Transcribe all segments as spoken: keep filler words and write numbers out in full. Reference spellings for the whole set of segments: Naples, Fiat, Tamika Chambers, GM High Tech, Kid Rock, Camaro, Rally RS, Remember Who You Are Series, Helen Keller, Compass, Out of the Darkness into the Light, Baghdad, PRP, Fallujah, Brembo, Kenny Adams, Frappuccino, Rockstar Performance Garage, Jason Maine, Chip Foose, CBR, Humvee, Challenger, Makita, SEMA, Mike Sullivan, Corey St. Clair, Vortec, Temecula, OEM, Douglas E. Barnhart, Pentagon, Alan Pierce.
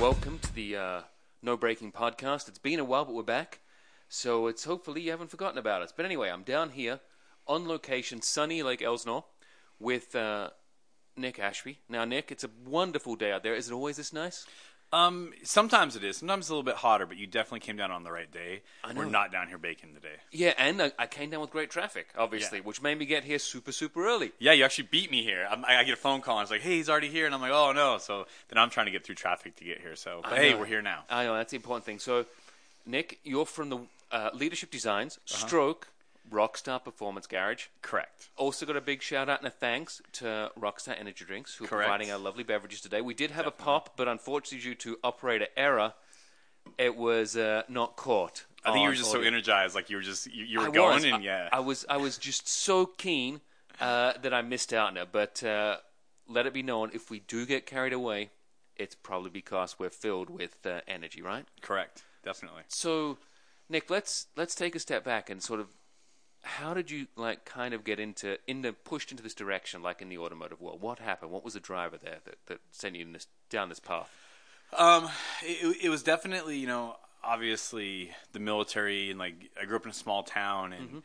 Welcome to the uh, No Braking Podcast. It's been a while, but we're back. So it's hopefully you haven't forgotten about us. But anyway, I'm down here on location, sunny Lake Elsinore, with uh, Nick Ashby. Now, Nick, it's a wonderful day out there. Is it always this nice? Um, sometimes it is. Sometimes it's a little bit hotter, but you definitely came down on the right day. I know. We're not down here baking today. Yeah, and I, I came down with great traffic, obviously, yeah. Which made me get here super, super early. Yeah, you actually beat me here. I'm, I get a phone call, and it's like, hey, he's already here, and I'm like, oh, no. So then I'm trying to get through traffic to get here. So, but hey, we're here now. I know, that's the important thing. So, Nick, you're from the uh, LDRSHIP Designs, uh-huh. Stroke, Rockstar Performance Garage. Correct. Also got a big shout out and a thanks to Rockstar Energy Drinks, who are Correct. providing our lovely beverages today. We did have Definitely. a pop, but unfortunately due to operator error, it was uh, not caught. I think you were just audio. so energized, like you were just you, you were I going was, and yeah. I, I was I was just so keen uh, that I missed out on it. But uh, let it be known, if we do get carried away, it's probably because we're filled with uh, energy, right? Correct. Definitely. So, Nick, let's let's take a step back and sort of. How did you like kind of get into into pushed into this direction, like in the automotive world? What happened? What was the driver there that, that sent you in this, down this path? Um, it, it was definitely, you know, obviously the military, and like I grew up in a small town, and mm-hmm.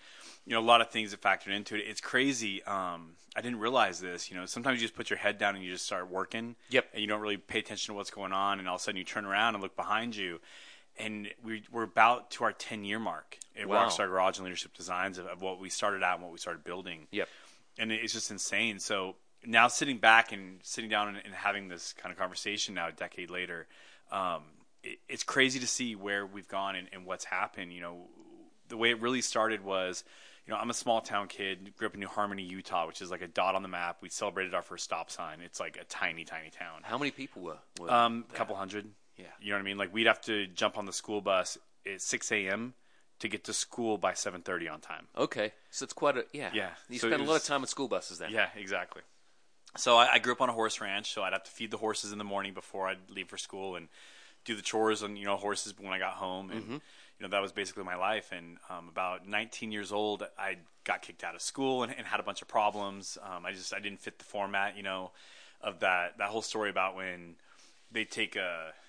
you know, a lot of things that factored into it. It's crazy. Um, I didn't realize this. You know, sometimes you just put your head down and you just start working. Yep. And you don't really pay attention to what's going on, and all of a sudden you turn around and look behind you. And we, we're about to our ten-year mark at wow. Rockstar Garage and LDRSHIP Designs of, of what we started out and what we started building. Yep. And it's just insane. So now sitting back and sitting down and, and having this kind of conversation now a decade later, um, it, it's crazy to see where we've gone and, and what's happened. You know, the way it really started was, you know, I'm a small-town kid, grew up in New Harmony, Utah, which is like a dot on the map. We celebrated our first stop sign. It's like a tiny, tiny town. How many people were, were Um, there? A couple hundred. Yeah, you know what I mean? Like, we'd have to jump on the school bus at six a.m. to get to school by seven thirty on time. Okay. So it's quite a – yeah. Yeah. You so spend was, a lot of time on school buses then. Yeah, exactly. So I, I grew up on a horse ranch, so I'd have to feed the horses in the morning before I'd leave for school and do the chores on, you know, horses when I got home. And, mm-hmm. you know, that was basically my life. And um, about nineteen years old, I got kicked out of school and, and had a bunch of problems. Um, I just – I didn't fit the format, you know, of that, that whole story about when they take a –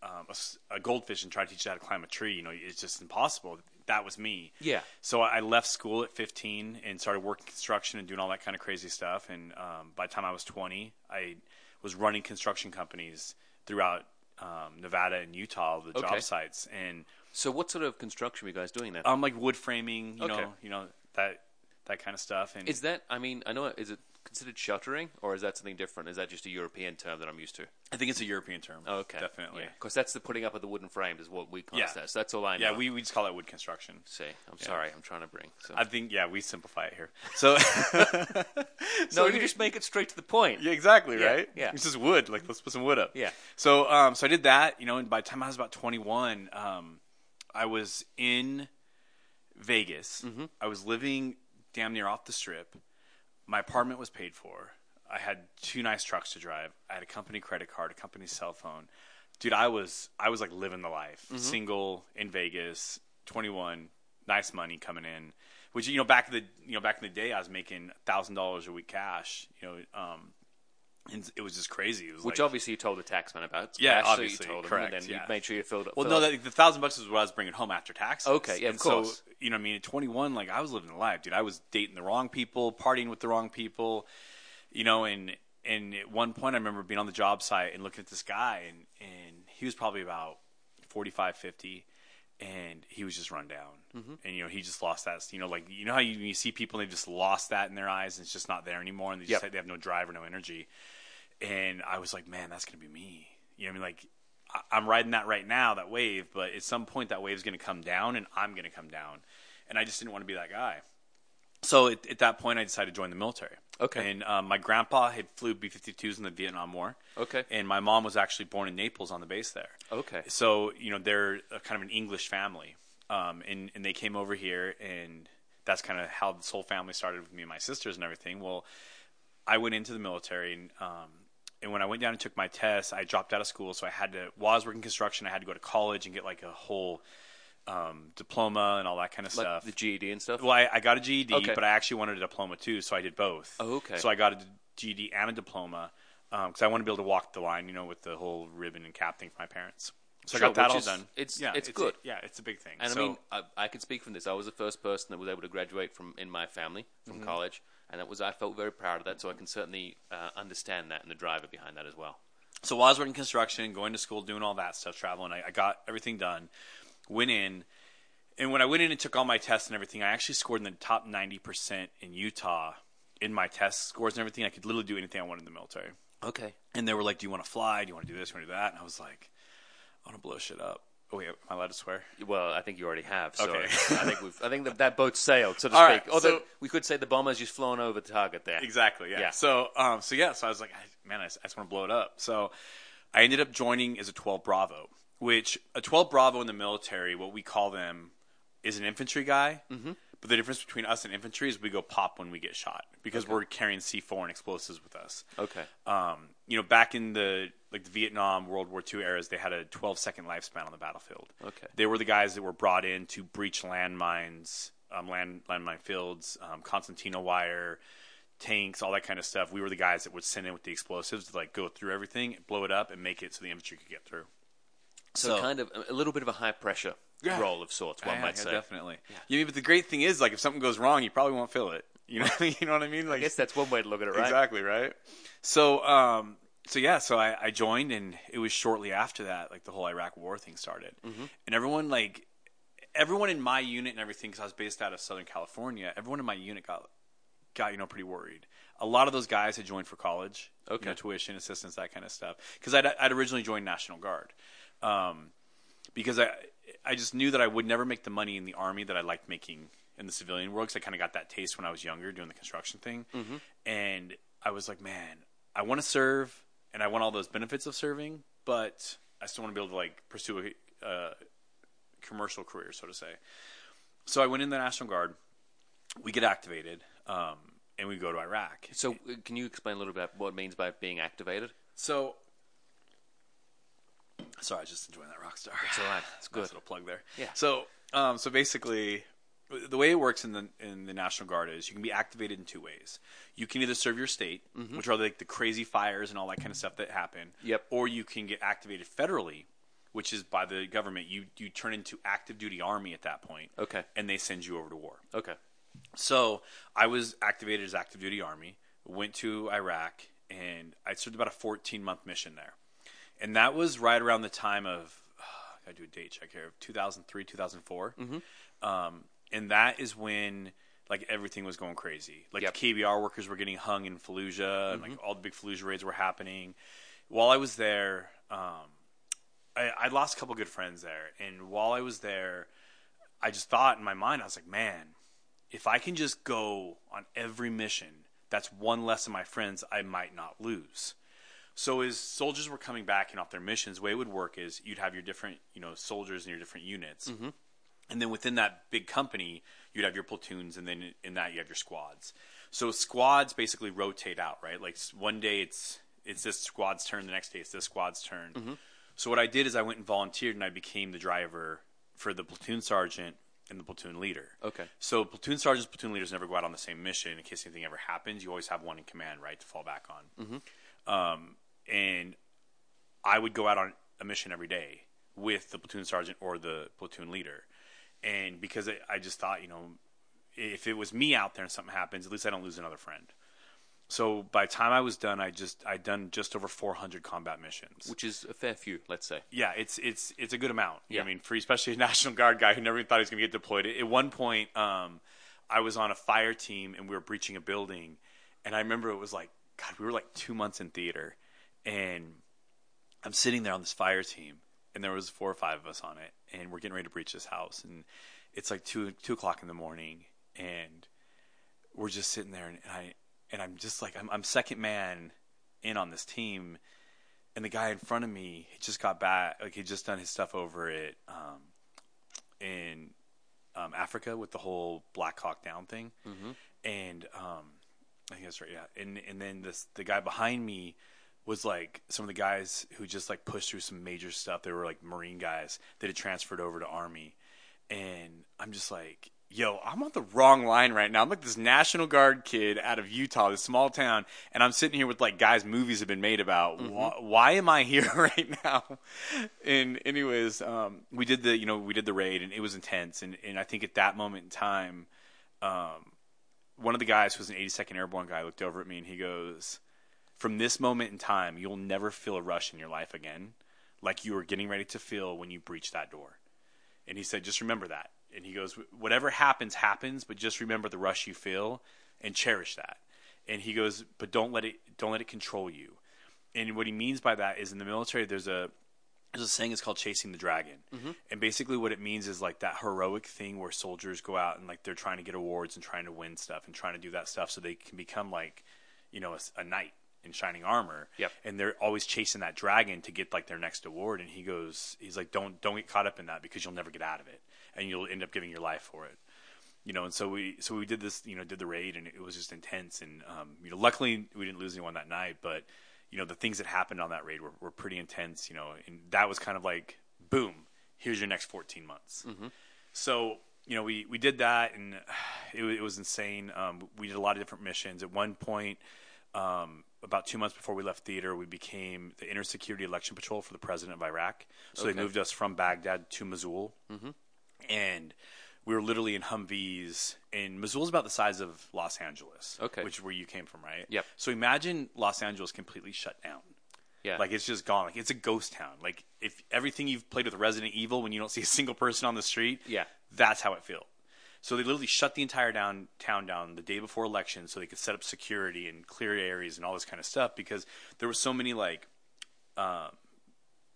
Um, a, a goldfish and try to teach you how to climb a tree. You know, it's just impossible. That was me. Yeah. So I left school at fifteen and started working construction and doing all that kind of crazy stuff. And um, by the time I was twenty, I was running construction companies throughout um, Nevada and Utah, the okay. job sites. And so, what sort of construction were you guys doing then? Um, like wood framing. You okay. know, you know that that kind of stuff. And is that? I mean, I know. Is it considered shuttering, or is that something different? Is that just a European term that I'm used to? I think it's a European term. Oh, okay. Definitely. Because yeah. that's the putting up of the wooden frames is what we call yeah. that. So that's all I know. Yeah, we, we just call that wood construction. See, I'm yeah. sorry. I'm trying to bring. So. I think, yeah, we simplify it here. So, so no, you just make it straight to the point. Yeah, exactly, yeah, right? Yeah. It's just wood. Like, let's put some wood up. Yeah. So, um, so I did that, you know, and by the time I was about twenty-one, um, I was in Vegas. Mm-hmm. I was living damn near off the strip. My apartment was paid for. I had two nice trucks to drive. I had a company credit card, a company cell phone. Dude, I was I was like living the life. Mm-hmm. Single in Vegas, twenty-one, nice money coming in. Which, you know, back the you know back in the day, I was making a thousand dollars a week cash. You know, um, and it was just crazy. It was Which like, obviously you told the taxman about. It's yeah, cash, obviously. So you told correct. Him, and then yeah. you made sure you filled up. Well, filled no, that, the thousand bucks was what I was bringing home after taxes. Okay, yeah, and of course. So, you know what I mean? At twenty-one, like, I was living a life, dude. I was dating the wrong people, partying with the wrong people, you know. And and at one point, I remember being on the job site and looking at this guy, and, and he was probably about forty-five, fifty, and he was just run down. Mm-hmm. And, you know, he just lost that. You know, like, you know how you, you see people, and they've just lost that in their eyes, and it's just not there anymore, and they just yep. they have no drive or no energy. And I was like, man, that's going to be me. You know what I mean? Like, I- I'm riding that right now, that wave, but at some point that wave's going to come down and I'm going to come down. And I just didn't want to be that guy. So at, at that point, I decided to join the military. Okay. And um, my grandpa had flew B fifty-twos in the Vietnam War. Okay. And my mom was actually born in Naples on the base there. Okay. So, you know, they're a, kind of an English family. Um, and, and they came over here, and that's kind of how this whole family started with me and my sisters and everything. Well, I went into the military, and um, – and when I went down and took my test, I dropped out of school. So I had to, while I was working construction, I had to go to college and get like a whole um, diploma and all that kind of like stuff. The G E D and stuff? Well, I, I got a G E D, okay. but I actually wanted a diploma too. So I did both. Oh, okay. So I got a G E D and a diploma. because um, I want to be able to walk the line, you know, with the whole ribbon and cap thing for my parents. So sure, I got that all is, done. It's yeah, it's, it's good. A, yeah, it's a big thing. And so, I mean, I, I could speak from this. I was the first person that was able to graduate from in my family from mm-hmm. college, and that was I felt very proud of that. So I can certainly uh, understand that and the driver behind that as well. So while I was working construction, going to school, doing all that stuff, traveling, I, I got everything done. Went in, and when I went in and took all my tests and everything, I actually scored in the top ninety percent in Utah in my test scores and everything. I could literally do anything I wanted in the military. Okay. And they were like, "Do you want to fly? Do you want to do this? Do you want to do that?" And I was like, "I want to blow shit up." Oh, wait, am I allowed to swear? Well, I think you already have. So okay. I think we've. I think that, that boat sailed, so to all speak. Right, Although so, we could say the bomber's just flown over the target there. Exactly. Yeah. yeah. So, um, so yeah. So I was like, man, I just, I just want to blow it up. So I ended up joining as a twelve Bravo, which a twelve Bravo in the military, what we call them, is an infantry guy. Mm-hmm. But the difference between us and infantry is we go pop when we get shot because okay. we're carrying C four and explosives with us. Okay. Um, you know, back in the like the Vietnam World War Two eras, they had a twelve second lifespan on the battlefield. Okay. They were the guys that were brought in to breach landmines, um, land landmine fields, um, Constantino wire, tanks, all that kind of stuff. We were the guys that would send in with the explosives to like go through everything, blow it up, and make it so the infantry could get through. So, so kind of a little bit of a high pressure. Yeah. Role of sorts, one yeah, might yeah, say. Definitely. Yeah. You mean, but the great thing is, like, if something goes wrong, you probably won't feel it. You know, what I mean? you know what I mean? Like, I guess that's one way to look at it, right? Exactly, right. So, um, so yeah, so I, I joined, and it was shortly after that, like, the whole Iraq War thing started, mm-hmm. and everyone, like, everyone in my unit and everything, because I was based out of Southern California, everyone in my unit got, got you know, pretty worried. A lot of those guys had joined for college, okay, you know, tuition assistance, that kind of stuff, because I'd, I'd originally joined National Guard, um, because I. I just knew that I would never make the money in the Army that I liked making in the civilian world because I kind of got that taste when I was younger doing the construction thing. Mm-hmm. And I was like, man, I want to serve and I want all those benefits of serving, but I still want to be able to like pursue a uh, commercial career, so to say. So I went in the National Guard. We get activated um, and we go to Iraq. So can you explain a little bit what it means by being activated? So – Sorry, I was just enjoying that Rockstar. It's all right. It's good. Nice little plug there. Yeah. So, um, so basically, the way it works in the in the National Guard is you can be activated in two ways. You can either serve your state, mm-hmm. which are like the crazy fires and all that kind of stuff that happen. Yep. Or you can get activated federally, which is by the government. You you turn into active duty Army at that point. Okay. And they send you over to war. Okay. So I was activated as active duty Army. Went to Iraq, and I served about a fourteen month mission there. And that was right around the time of, oh, I gotta do a date check here, two thousand three, two thousand four. Mm-hmm. Um, and that is when, like, everything was going crazy. Like, yep. the K B R workers were getting hung in Fallujah, mm-hmm. and, like, all the big Fallujah raids were happening. While I was there, um, I, I lost a couple good friends there. And while I was there, I just thought in my mind, I was like, man, if I can just go on every mission, that's one less of my friends I might not lose. So as soldiers were coming back and off their missions, the way it would work is you'd have your different, you know, soldiers in your different units. Mm-hmm. And then within that big company, you'd have your platoons, and then in that you have your squads. So squads basically rotate out, right? Like one day it's it's this squad's turn, the next day it's this squad's turn. Mm-hmm. So what I did is I went and volunteered, and I became the driver for the platoon sergeant and the platoon leader. Okay. So platoon sergeants, platoon leaders never go out on the same mission in case anything ever happens. You always have one in command, right, to fall back on. Mm-hmm. Um And I would go out on a mission every day with the platoon sergeant or the platoon leader. And because I just thought, you know, if it was me out there and something happens, at least I don't lose another friend. So by the time I was done, I just I'd done just over four hundred combat missions, which is a fair few, let's say. Yeah, it's it's it's a good amount. Yeah. I mean, for especially a National Guard guy who never even thought he was going to get deployed. At one point, um, I was on a fire team and we were breaching a building, and I remember it was like, God, we were like two months in theater. And I'm sitting there on this fire team, and there was four or five of us on it, and we're getting ready to breach this house. And it's like two two o'clock in the morning, and we're just sitting there, and, and I and I'm just like I'm, I'm second man in on this team, and the guy in front of me he just got back, like he just done his stuff over at um, in um, Africa with the whole Black Hawk Down thing, mm-hmm. and um, I think that's right, yeah. And and then this the guy behind me was like some of the guys who just like pushed through some major stuff. They were like Marine guys that had transferred over to Army. And I'm just like, yo, I'm on the wrong line right now. I'm like this National Guard kid out of Utah, this small town, and I'm sitting here with, like, guys movies have been made about. Mm-hmm. Why, why am I here right now? And anyways, um, we did the, you know, we did the raid, and it was intense. And, and I think at that moment in time, um, one of the guys who was an eighty-second Airborne guy looked over at me, and he goes, from this moment in time, you'll never feel a rush in your life again like you were getting ready to feel when you breached that door. And he said, just remember that. And he goes, whatever happens, happens, but just remember the rush you feel and cherish that. And he goes, but don't let it don't let it control you. And what he means by that is in the military, there's a there's a saying, it's called chasing the dragon. Mm-hmm. And basically what it means is like that heroic thing where soldiers go out and like they're trying to get awards and trying to win stuff and trying to do that stuff so they can become like, you know, a, a knight in shining armor. Yep. And they're always chasing that dragon to get like their next award. And he goes, he's like, don't don't get caught up in that because you'll never get out of it. And you'll end up giving your life for it, you know. And so we, so we did this, you know, did the raid, and it was just intense. And um, you know, luckily we didn't lose anyone that night, but you know, the things that happened on that raid were, were pretty intense, you know. And that was kind of like, boom, here's your next fourteen months. Mm-hmm. So you know, we we did that, and it, it was insane. Um, we did a lot of different missions. At one point, um, about two months before we left theater, we became the Inter Security Election Patrol for the president of Iraq. So okay. They moved us from Baghdad to Mosul. Mm-hmm. And we were literally in Humvees, and Mosul's about the size of Los Angeles, okay. which is where you came from, right? Yep. So imagine Los Angeles completely shut down. Yeah. Like, it's just gone. Like, it's a ghost town. Like, if everything you've played with Resident Evil, when you don't see a single person on the street, yeah. that's how it felt. So they literally shut the entire down, town down the day before election so they could set up security and clear areas and all this kind of stuff because there were so many, like, um,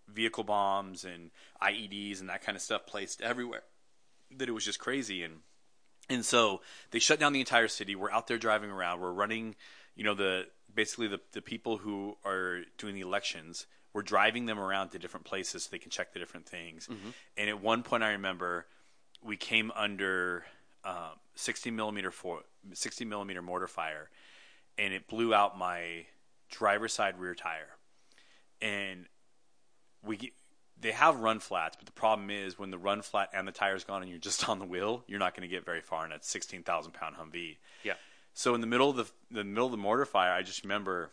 vehicle bombs and I E Ds and that kind of stuff placed everywhere. That it was just crazy, and and so they shut down the entire city. We're out there driving around. We're running, you know, the basically the, the people who are doing the elections. We're driving them around to different places so they can check the different things. Mm-hmm. And at one point, I remember we came under um, sixty millimeter mortar fire, and it blew out my driver's side rear tire. And we. They have run flats, but the problem is when the run flat and the tire's gone and you're just on the wheel, you're not going to get very far in that sixteen thousand pound Humvee. Yeah. So in the middle of the, the middle of the mortar fire, I just remember,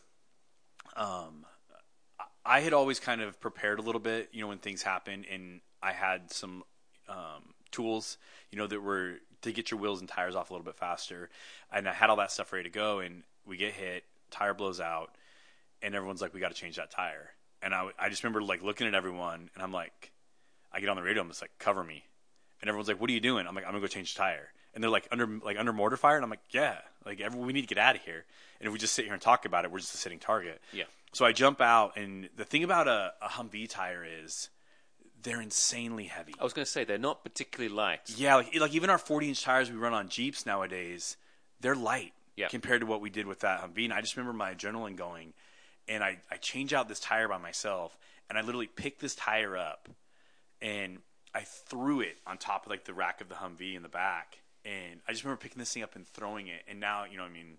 um, I had always kind of prepared a little bit, you know, when things happen, and I had some um, tools, you know, that were to get your wheels and tires off a little bit faster, and I had all that stuff ready to go, and we get hit, tire blows out, and everyone's like, "We got to change that tire." And I, I just remember, like, looking at everyone, and I'm like, I get on the radio, I'm just like, cover me. And everyone's like, what are you doing? I'm like, I'm going to go change the tire. And they're like, under like under mortar fire? And I'm like, yeah. Like, everyone, we need to get out of here. And if we just sit here and talk about it, we're just a sitting target. Yeah. So I jump out, and the thing about a, a Humvee tire is they're insanely heavy. I was going to say, they're not particularly light. Yeah, like, like even our forty-inch tires we run on Jeeps nowadays, they're light yeah. compared to what we did with that Humvee. And I just remember my adrenaline going, and I, I change out this tire by myself, and I literally picked this tire up, and I threw it on top of, like, the rack of the Humvee in the back. And I just remember picking this thing up and throwing it. And now, you know, I mean,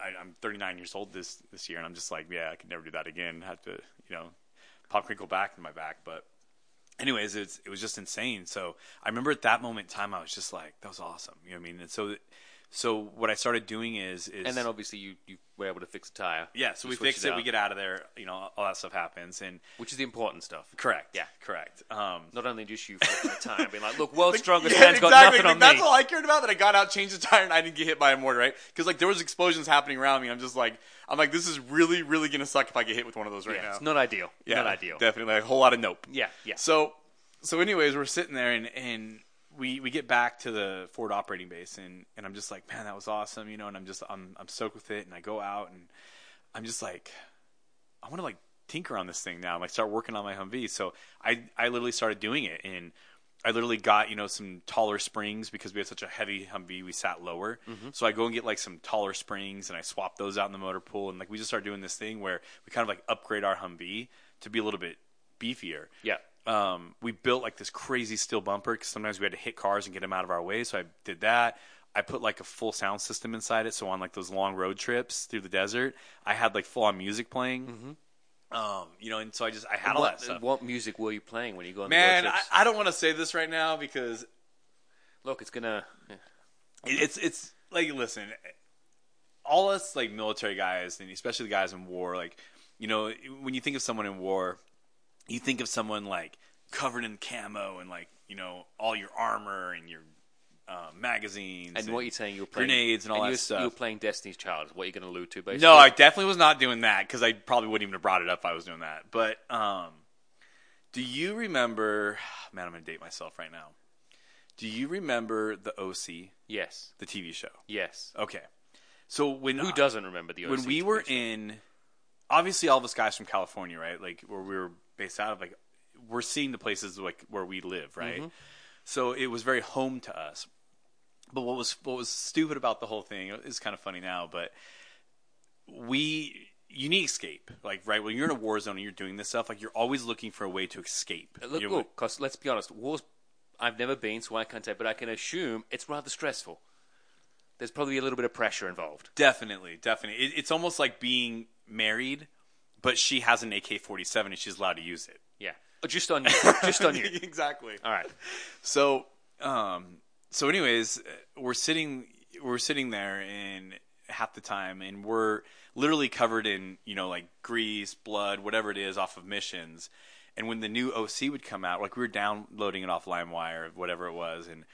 I, I'm thirty-nine years old this, this year, and I'm just like, yeah, I could never do that again. I have to, you know, pop crinkle back in my back. But anyways, it's, it was just insane. So I remember at that moment in time, I was just like, that was awesome. You know what I mean? And so – So what I started doing is, is and then obviously you, you were able to fix the tire. Yeah, so we fix it, it we get out of there, you know, all that stuff happens, and which is the important stuff. Correct. Yeah, correct. Um, Not only just you fixing the tire, being like, look, world's like, strongest yeah, man's exactly, got nothing like, on that's me. That's all I cared about. That I got out, changed the tire, and I didn't get hit by a mortar, right? Because like there was explosions happening around me. I'm just like, I'm like, this is really, really gonna suck if I get hit with one of those right yeah, now. It's not ideal. Yeah, not ideal. Definitely like, a whole lot of nope. Yeah, yeah. So, so anyways, we're sitting there and and. We we get back to the forward operating base, and, and I'm just like, man, that was awesome, you know, and I'm just I'm I'm stoked with it, and I go out and I'm just like, I want to like tinker on this thing now, like start working on my Humvee. So I I literally started doing it, and I literally got, you know, some taller springs because we had such a heavy Humvee, we sat lower. Mm-hmm. So I go and get like some taller springs, and I swap those out in the motor pool, and like we just start doing this thing where we kind of like upgrade our Humvee to be a little bit beefier. Yeah. Um, we built like this crazy steel bumper because sometimes we had to hit cars and get them out of our way. So I did that. I put like a full sound system inside it. So on like those long road trips through the desert, I had like full on music playing. Mm-hmm. Um, you know, and so I just I had what, all that stuff. What music were you playing when you go on the road trips? Man, I, I don't want to say this right now because look, it's gonna. Yeah. It's it's like listen, all us like military guys, and especially the guys in war, like you know, when you think of someone in war, you think of someone like covered in camo and like you know all your armor and your. Uh, magazines and, and what you're saying, you're playing grenades and all and that stuff. You're playing Destiny's Child. Is what you're going to allude to, basically. No, I definitely was not doing that because I probably wouldn't even have brought it up if I was doing that. But um, do you remember? Man, I'm going to date myself right now. Do you remember the O C? Yes, the T V show. Yes. Okay. So when who uh, doesn't remember the O C? When we T V were show? In, obviously all of us guys from California, right? Like where we were based out of, like we're seeing the places like where we live, right? Mm-hmm. So it was very home to us. But what was what was stupid about the whole thing is kind of funny now, but we you need escape, like right when you're in a war zone and you're doing this stuff, like you're always looking for a way to escape. Look, you know, look, because let's be honest, wars. I've never been, so I can't say, but I can assume it's rather stressful. There's probably a little bit of pressure involved. Definitely, definitely. It, it's almost like being married, but she has an A K forty-seven and she's allowed to use it. Yeah, oh, just on you, just on you, exactly. All right, so. um So, anyways, we're sitting, we're sitting there, and half the time, and we're literally covered in, you know, like grease, blood, whatever it is, off of missions. And when the new O C would come out, like we were downloading it off LimeWire, whatever it was, and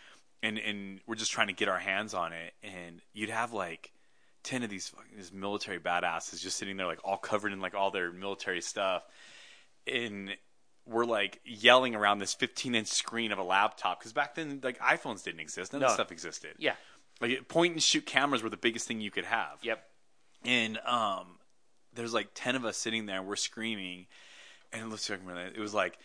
and and we're just trying to get our hands on it. And you'd have like ten of these fucking these military badasses just sitting there, like all covered in like all their military stuff, and. We're like yelling around this fifteen inch screen of a laptop because back then like iPhones didn't exist. None of no. This stuff existed. Yeah. Like point and shoot cameras were the biggest thing you could have. Yep. And um, there's like ten of us sitting there. We're screaming. And let's check it was like,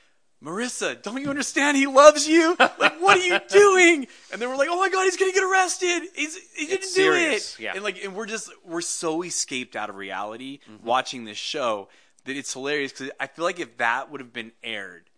Marissa, don't you understand? He loves you. Like, what are you doing? And then we're like, oh my God, he's going to get arrested. He's, he didn't it's do serious. It. Yeah. And like, and we're just, we're so escaped out of reality mm-hmm. watching this show. That it's hilarious because I feel like if that would have been aired,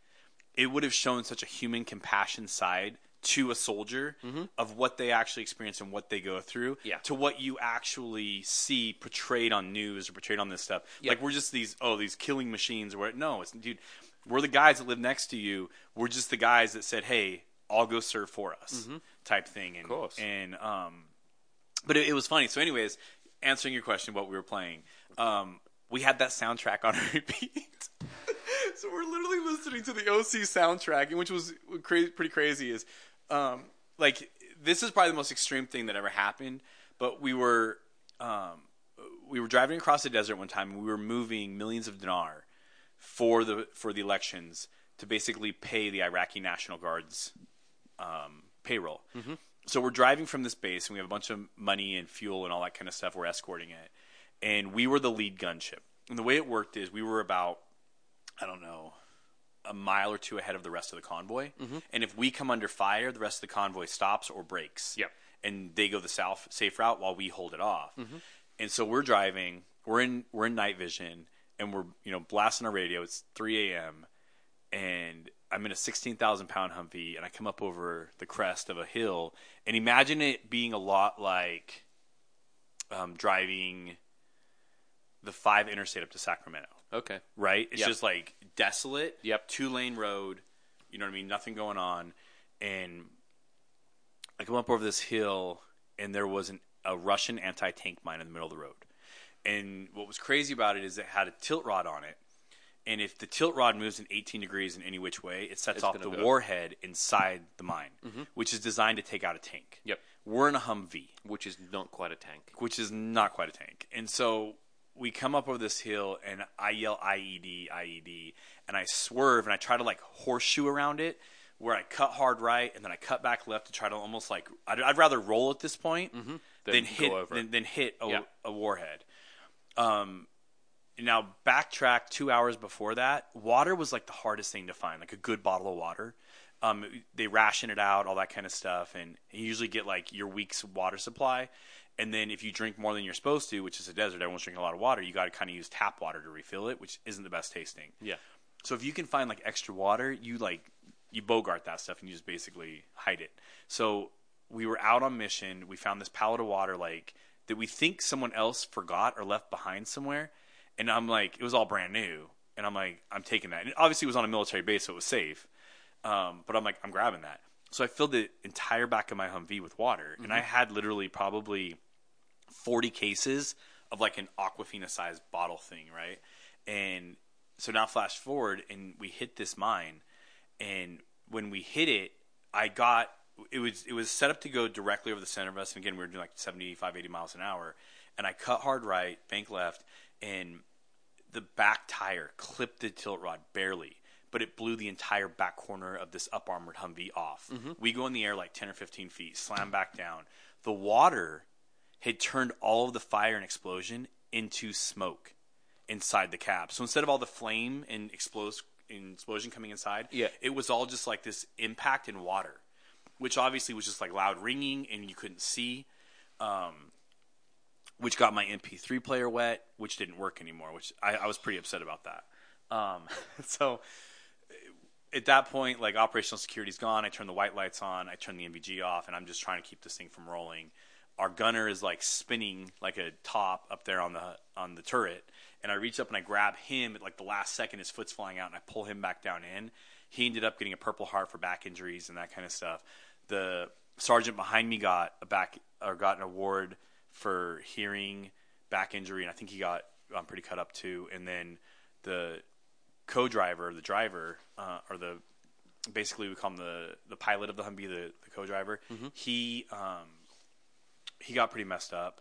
it would have shown such a human compassion side to a soldier mm-hmm. of what they actually experience and what they go through yeah. to what you actually see portrayed on news or portrayed on this stuff. Yeah. Like we're just these, oh, these killing machines. Where No, it's dude, we're the guys that live next to you. We're just the guys that said, hey, I'll go serve for us mm-hmm. type thing. And, of course. And, um, but it, it was funny. So anyways, answering your question, what we were playing, um, we had that soundtrack on repeat. So we're literally listening to the O C soundtrack, which was crazy, pretty crazy. Is um, like this is probably the most extreme thing that ever happened. But we were um, we were driving across the desert one time, and we were moving millions of dinar for the for the elections to basically pay the Iraqi National Guard's um, payroll. Mm-hmm. So we're driving from this base, and we have a bunch of money and fuel and all that kind of stuff. We're escorting it. And we were the lead gunship. And the way it worked is we were about, I don't know, a mile or two ahead of the rest of the convoy. Mm-hmm. And if we come under fire, the rest of the convoy stops or breaks. Yep. And they go the south safe route while we hold it off. Mm-hmm. And so we're driving. We're in we're in night vision, and we're you know blasting our radio. It's three a.m. and I'm in a sixteen thousand pound Humvee, and I come up over the crest of a hill. And imagine it being a lot like um, driving. The five interstate up to Sacramento. Okay. Right? It's yep. just like desolate. Yep. Two lane road. You know what I mean? Nothing going on. And I come up over this hill, and there was an, a Russian anti-tank mine in the middle of the road. And what was crazy about it is it had a tilt rod on it. And if the tilt rod moves in eighteen degrees in any which way, it sets it's off the go. warhead inside the mine, mm-hmm. which is designed to take out a tank. Yep. We're in a Humvee. Which is not quite a tank. Which is not quite a tank. And so... we come up over this hill, and I yell I E D, I E D, and I swerve, and I try to, like, horseshoe around it, where I cut hard right, and then I cut back left to try to almost, like, I'd, I'd rather roll at this point mm-hmm. than, than, hit, over. Than, than hit a, yeah. a warhead. Um, now, backtrack two hours before that, water was, like, the hardest thing to find, like a good bottle of water. Um, they ration it out, all that kind of stuff, and you usually get, like, your week's water supply. And then if you drink more than you're supposed to, which is a desert, everyone's drinking a lot of water, you got to kind of use tap water to refill it, which isn't the best tasting. Yeah. So if you can find like extra water, you like you bogart that stuff and you just basically hide it. So we were out on mission. We found this pallet of water like that we think someone else forgot or left behind somewhere. And I'm like, it was all brand new. And I'm like, I'm taking that. And obviously it was on a military base, so it was safe. Um, but I'm like, I'm grabbing that. So I filled the entire back of my Humvee with water, mm-hmm. and I had literally probably forty cases of like an Aquafina sized bottle thing, right? And so now flash forward, and we hit this mine, and when we hit it, I got it was it was set up to go directly over the center of us, and again we were doing like seventy-five, eighty miles an hour, and I cut hard right, bank left, and the back tire clipped the tilt rod barely, but it blew the entire back corner of this up armored Humvee off. Mm-hmm. We go in the air like ten or fifteen feet, slam back down. The water had turned all of the fire and explosion into smoke inside the cab. So instead of all the flame and explos- explosion coming inside, yeah. it was all just like this impact in water, which obviously was just like loud ringing and you couldn't see, um, which got my M P three player wet, which didn't work anymore, which I, I was pretty upset about that. Um, so at that point, like operational security's gone. I turned the white lights on. I turned the M V G off, and I'm just trying to keep this thing from rolling. Our gunner is like spinning like a top up there on the on the turret, and I reach up and I grab him at like the last second. His foot's flying out, and I pull him back down in. He ended up getting a Purple Heart for back injuries and that kind of stuff. The sergeant behind me got a back or got an award for hearing back injury, and I think he got um, pretty cut up too. And then the co-driver, the driver, uh, or the basically we call him the the pilot of the Humvee, the, the co-driver. Mm-hmm. He um, he got pretty messed up,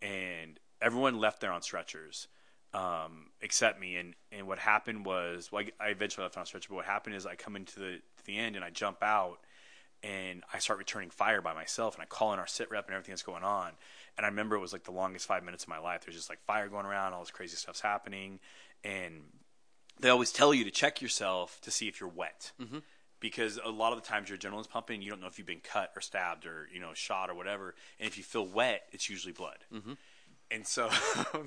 and everyone left there on stretchers um, except me. And, and what happened was, well, I, I eventually left on a stretcher. But what happened is I come into the to the end and I jump out. And I start returning fire by myself, and I call in our sit rep and everything that's going on. And I remember it was like the longest five minutes of my life. There's just like fire going around, all this crazy stuff's happening. And they always tell you to check yourself to see if you're wet. Mm-hmm. Because a lot of the times your adrenaline's pumping, you don't know if you've been cut or stabbed or, you know, shot or whatever. And if you feel wet, it's usually blood. Mm-hmm. And so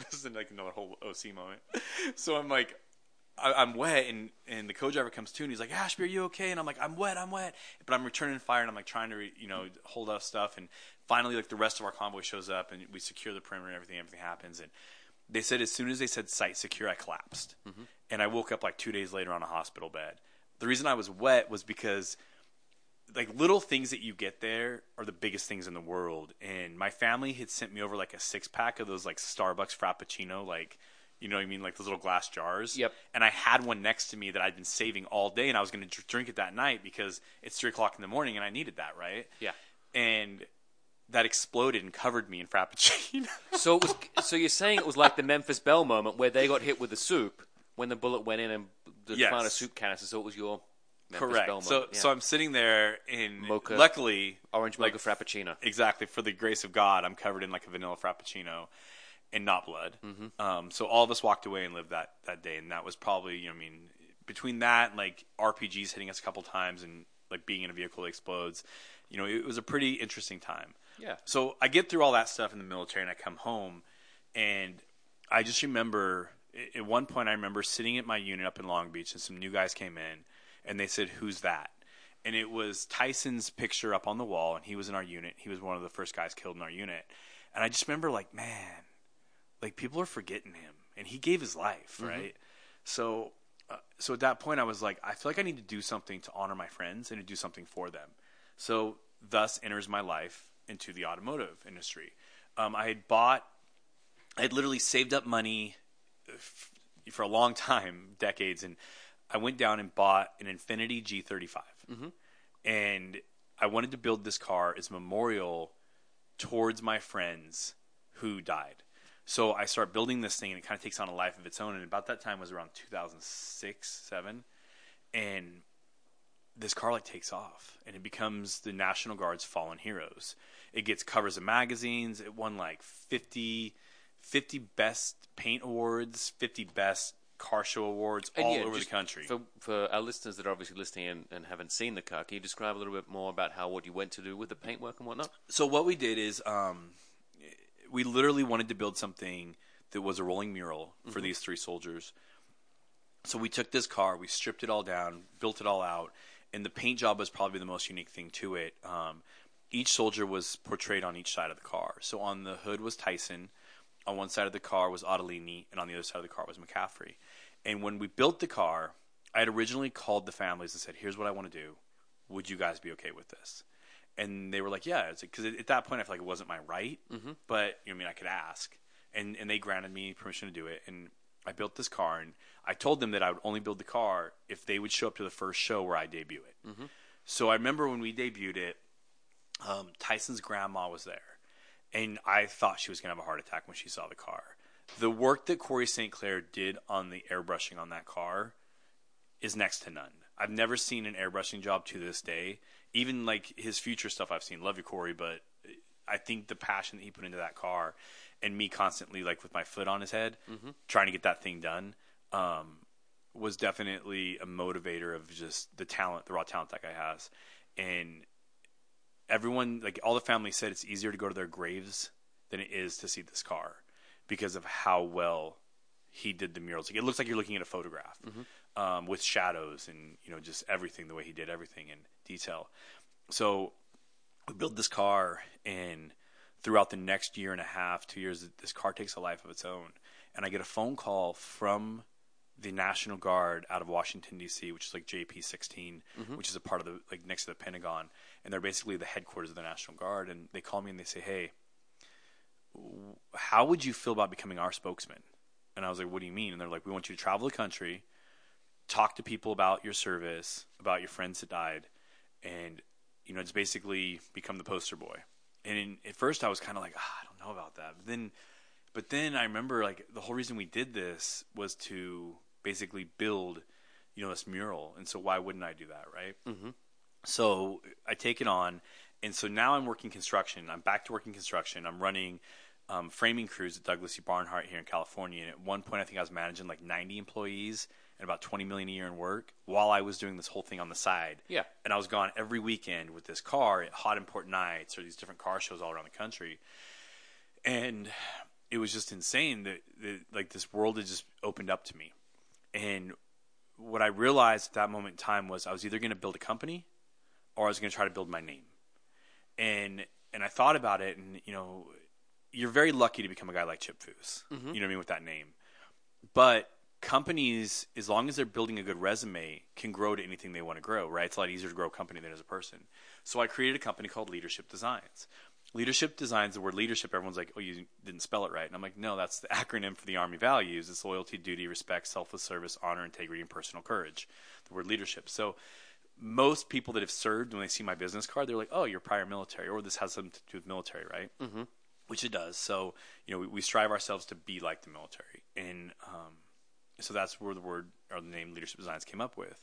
this is like another whole O C moment. So I'm like, I'm wet, and, and the co-driver comes to, and he's like, Ashby, are you okay? And I'm like, I'm wet, I'm wet. But I'm returning fire, and I'm, like, trying to, re, you know, hold up stuff. And finally, like, the rest of our convoy shows up, and we secure the perimeter, and everything, everything happens. And they said as soon as they said site secure, I collapsed. Mm-hmm. And I woke up, like, two days later on a hospital bed. The reason I was wet was because, like, little things that you get there are the biggest things in the world. And my family had sent me over, like, a six-pack of those, like, Starbucks Frappuccino, like, you know what I mean? Like those little glass jars. Yep. And I had one next to me that I'd been saving all day, and I was going to drink it that night because it's three o'clock in the morning and I needed that, right? Yeah. And that exploded and covered me in Frappuccino. So it was. So you're saying it was like the Memphis Belle moment where they got hit with the soup when the bullet went in and the yes. amount of soup canisters. So it was your Memphis Correct. Belle moment. So, yeah. so I'm sitting there in mocha, luckily orange mocha like, Frappuccino. Exactly. For the grace of God, I'm covered in like a vanilla Frappuccino. And not blood. Mm-hmm. Um, so all of us walked away and lived that, that day. And that was probably, you know, I mean, between that and like R P Gs hitting us a couple times and like being in a vehicle that explodes, you know, it was a pretty interesting time. Yeah. So I get through all that stuff in the military and I come home, and I just remember at one point I remember sitting at my unit up in Long Beach, and some new guys came in and they said, "Who's that?" And it was Tyson's picture up on the wall, and he was in our unit. He was one of the first guys killed in our unit. And I just remember like, man, like people are forgetting him, and he gave his life, right? Mm-hmm. So, uh, so at that point, I was like, I feel like I need to do something to honor my friends and to do something for them. So, thus enters my life into the automotive industry. Um, I had bought, I had literally saved up money f- for a long time, decades, and I went down and bought an Infiniti G thirty-five, mm-hmm. and I wanted to build this car as a memorial towards my friends who died. So I start building this thing, and it kind of takes on a life of its own. And about that time was around two thousand six, seven, and this car like takes off, and it becomes the National Guard's fallen heroes. It gets covers of magazines. It won like fifty, fifty best paint awards, fifty best car show awards and all yeah, over the country. For, for our listeners that are obviously listening and, and haven't seen the car, can you describe a little bit more about how what you went to do with the paintwork and whatnot? So what we did is, um, we literally wanted to build something that was a rolling mural for mm-hmm. these three soldiers. So we took this car, we stripped it all down, built it all out, and the paint job was probably the most unique thing to it. Um, each soldier was portrayed on each side of the car. So on the hood was Tyson, on one side of the car was Ottolini, and on the other side of the car was McCaffrey. And when we built the car, I had originally called the families and said, here's what I want to do. would you guys be okay with this? And they were like, yeah, because like, at that point I feel like it wasn't my right, mm-hmm. but you know, I mean, I could ask, and and they granted me permission to do it, and I built this car, and I told them that I would only build the car if they would show up to the first show where I debut it. Mm-hmm. So I remember when we debuted it, um, Tyson's grandma was there, and I thought she was going to have a heart attack when she saw the car. The work that Corey Saint Clair did on the airbrushing on that car is next to none. I've never seen an airbrushing job to this day. Even like his future stuff I've seen. Love you, Corey, but I think the passion that he put into that car and me constantly like with my foot on his head mm-hmm. trying to get that thing done um, was definitely a motivator of just the talent, the raw talent that guy has. And everyone, like all the family said, it's easier to go to their graves than it is to see this car because of how well he did the murals. Like, it looks like you're looking at a photograph mm-hmm. um, with shadows and, you know, just everything, the way he did everything in detail. So we built this car, and throughout the next year and a half, two years, this car takes a life of its own. And I get a phone call from the National Guard out of Washington, D C, which is like J P sixteen, mm-hmm. which is a part of the, like next to the Pentagon. And they're basically the headquarters of the National Guard. And they call me and they say, hey, how would you feel about becoming our spokesman? And I was like, what do you mean? And they're like, we want you to travel the country, talk to people about your service, about your friends that died, and, you know, just basically become the poster boy. And in, at first I was kind of like, ah, I don't know about that. But then, but then I remember like the whole reason we did this was to basically build, you know, this mural. And so why wouldn't I do that? Right. Mm-hmm. So I take it on. And so now I'm working construction. I'm back to working construction. I'm running Um, framing crews at Douglas E. Barnhart here in California. And at one point, I think I was managing like ninety employees and about twenty million dollars a year in work while I was doing this whole thing on the side. Yeah. And I was gone every weekend with this car at hot import nights or these different car shows all around the country. And it was just insane that, that like this world had just opened up to me. And what I realized at that moment in time was I was either going to build a company or I was going to try to build my name. And, and I thought about it and, you know, you're very lucky to become a guy like Chip Foose, mm-hmm. you know what I mean, with that name. But companies, as long as they're building a good resume, can grow to anything they want to grow, right? It's a lot easier to grow a company than as a person. So I created a company called LDRSHIP Designs. LDRSHIP Designs, the word leadership, everyone's like, oh, you didn't spell it right. And I'm like, no, that's the acronym for the Army values. It's loyalty, duty, respect, selfless service, honor, integrity, and personal courage, the word leadership. So most people that have served, when they see my business card, they're like, oh, you're prior military, or this has something to do with military, right? Mm-hmm. Which it does. So, you know, we, we strive ourselves to be like the military. And um, so that's where the word or the name LDRSHIP Designs came up with.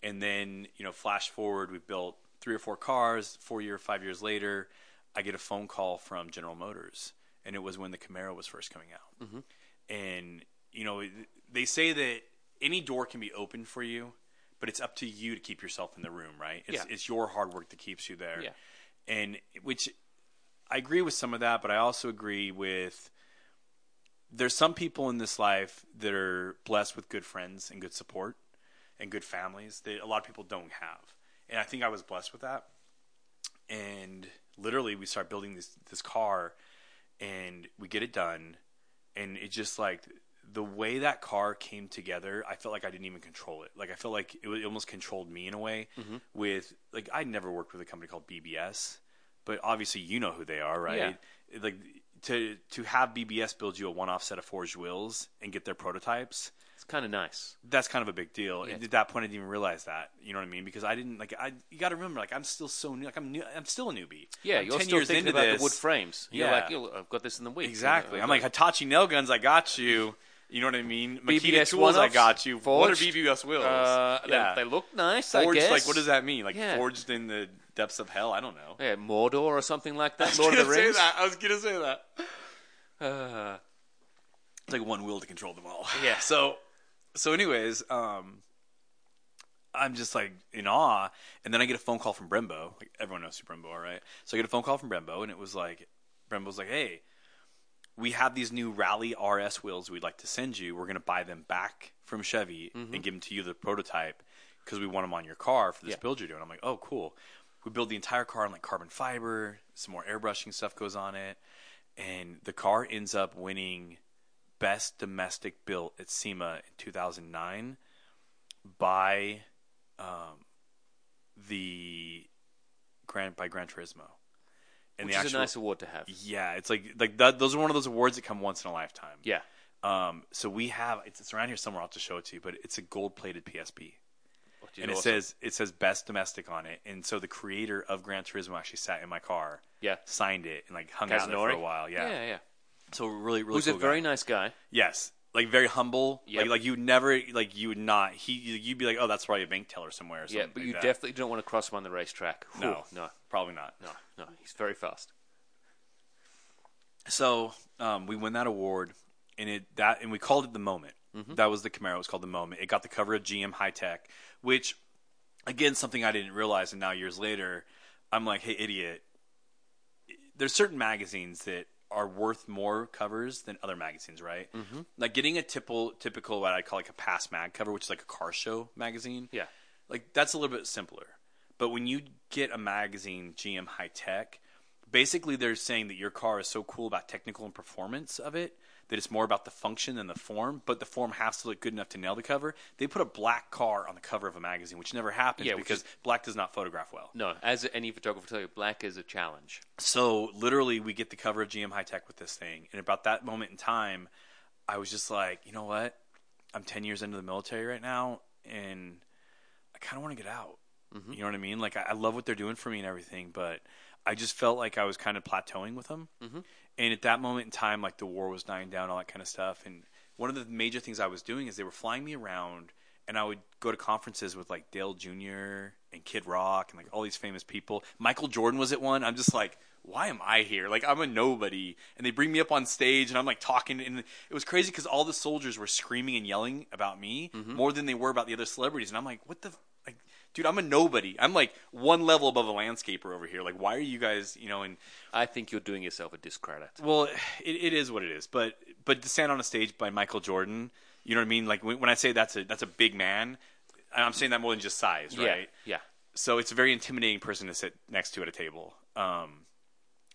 And then, you know, flash forward, we built three or four cars. Four year, five years later, I get a phone call from General Motors. And it was when the Camaro was first coming out. Mm-hmm. And, you know, they say that any door can be opened for you, but it's up to you to keep yourself in the room, right? It's, yeah. It's your hard work that keeps you there. Yeah. And which... I agree with some of that, but I also agree with there's some people in this life that are blessed with good friends and good support and good families that a lot of people don't have. And I think I was blessed with that. And literally we start building this, this car and we get it done. And it just like the way that car came together, I felt like I didn't even control it. Like I felt like it almost controlled me in a way mm-hmm. with like, I'd never worked with a company called B B S. But obviously, you know who they are, right? Yeah. Like to to have B B S build you a one-off set of forged wheels and get their prototypes. It's kind of nice. That's kind of a big deal. Yeah. At that point, I didn't even realize that. You know what I mean? Because I didn't like. I you got to remember, like I'm still so new. Like I'm new. I'm still a newbie. Yeah, I'm you're ten still years thinking into about this. The wood frames. You're yeah, like I've got this in the week. Exactly. You know, I'm like Hitachi nail guns. I got you. You know what I mean? Makita tools, I got you. Forged. What are B B S wheels? Uh, yeah. they, they look nice, forged, I guess. Like, what does that mean? Like, yeah. Forged in the depths of hell? I don't know. Yeah, Mordor or something like that. Lord of the Rings. I was going to say that. Uh, it's like one wheel to control them all. Yeah. So, so anyways, um, I'm just, like, in awe. And then I get a phone call from Brembo. Like, everyone knows who Brembo, right? So I get a phone call from Brembo, and it was like, Brembo's like, hey, we have these new Rally R S wheels we'd like to send you. We're going to buy them back from Chevy mm-hmm. and give them to you, the prototype, because we want them on your car for this yeah. build you're doing. I'm like, oh, cool. We build the entire car in like carbon fiber. Some more airbrushing stuff goes on it. And the car ends up winning Best Domestic Built at SEMA in two thousand nine by um, the Gran by Gran Turismo. And Which the is actual, a nice award to have. Yeah, it's like like that, those are one of those awards that come once in a lifetime. Yeah. Um. So we have it's, it's around here somewhere. I'll have to show it to you, but it's a gold plated P S P, Which and it awesome. says it says Best Domestic on it. And so the creator of Gran Turismo actually sat in my car. Yeah. Signed it and like hung Kazenori. out there for a while. Yeah. Yeah. Yeah. So really, really. Who's cool a very guy. nice guy. Yes. Like very humble, yep. like like you never like you would not he you'd be like oh that's probably a bank teller somewhere or something. Yeah, but like you that. definitely don't want to cross him on the racetrack. Whew, no, no, probably not. No, no, he's very fast. So um, we win that award, and it that and we called it the Moment. Mm-hmm. That was the Camaro. It was called the Moment. It got the cover of G M High Tech, which again something I didn't realize, and now years later, I'm like, hey idiot. There's certain magazines that are worth more covers than other magazines, right? Mm-hmm. Like getting a typical, typical what I call like a Pass Mag cover, which is like a car show magazine. Yeah, like that's a little bit simpler. But when you get a magazine, G M High Tech, basically they're saying that your car is so cool about technical and performance of it that it's more about the function than the form. But the form has to look good enough to nail the cover. They put a black car on the cover of a magazine, which never happens yeah, because is, black does not photograph well. No, as any photographer tells you, black is a challenge. So literally, we get the cover of G M High Tech with this thing, and about that moment in time, I was just like, you know what? I'm ten years into the military right now, and I kind of want to get out. Mm-hmm. You know what I mean? Like I, I love what they're doing for me and everything, but I just felt like I was kind of plateauing with them. Mm-hmm. And at that moment in time, like the war was dying down, all that kind of stuff. And one of the major things I was doing is they were flying me around, and I would go to conferences with like Dale Junior and Kid Rock and like all these famous people. Michael Jordan was at one. I'm just like, why am I here? Like I'm a nobody. And they bring me up on stage, and I'm like talking. And it was crazy because all the soldiers were screaming and yelling about me mm-hmm. more than they were about the other celebrities. And I'm like, what the – like, dude, I'm a nobody. I'm like one level above a landscaper over here. Like, why are you guys, you know? And I think you're doing yourself a discredit. Well, it, it is what it is. But but to stand on a stage by Michael Jordan, you know what I mean? Like when, when I say that's a that's a big man, I'm saying that more than just size, right? Yeah. yeah. So it's a very intimidating person to sit next to at a table. Um,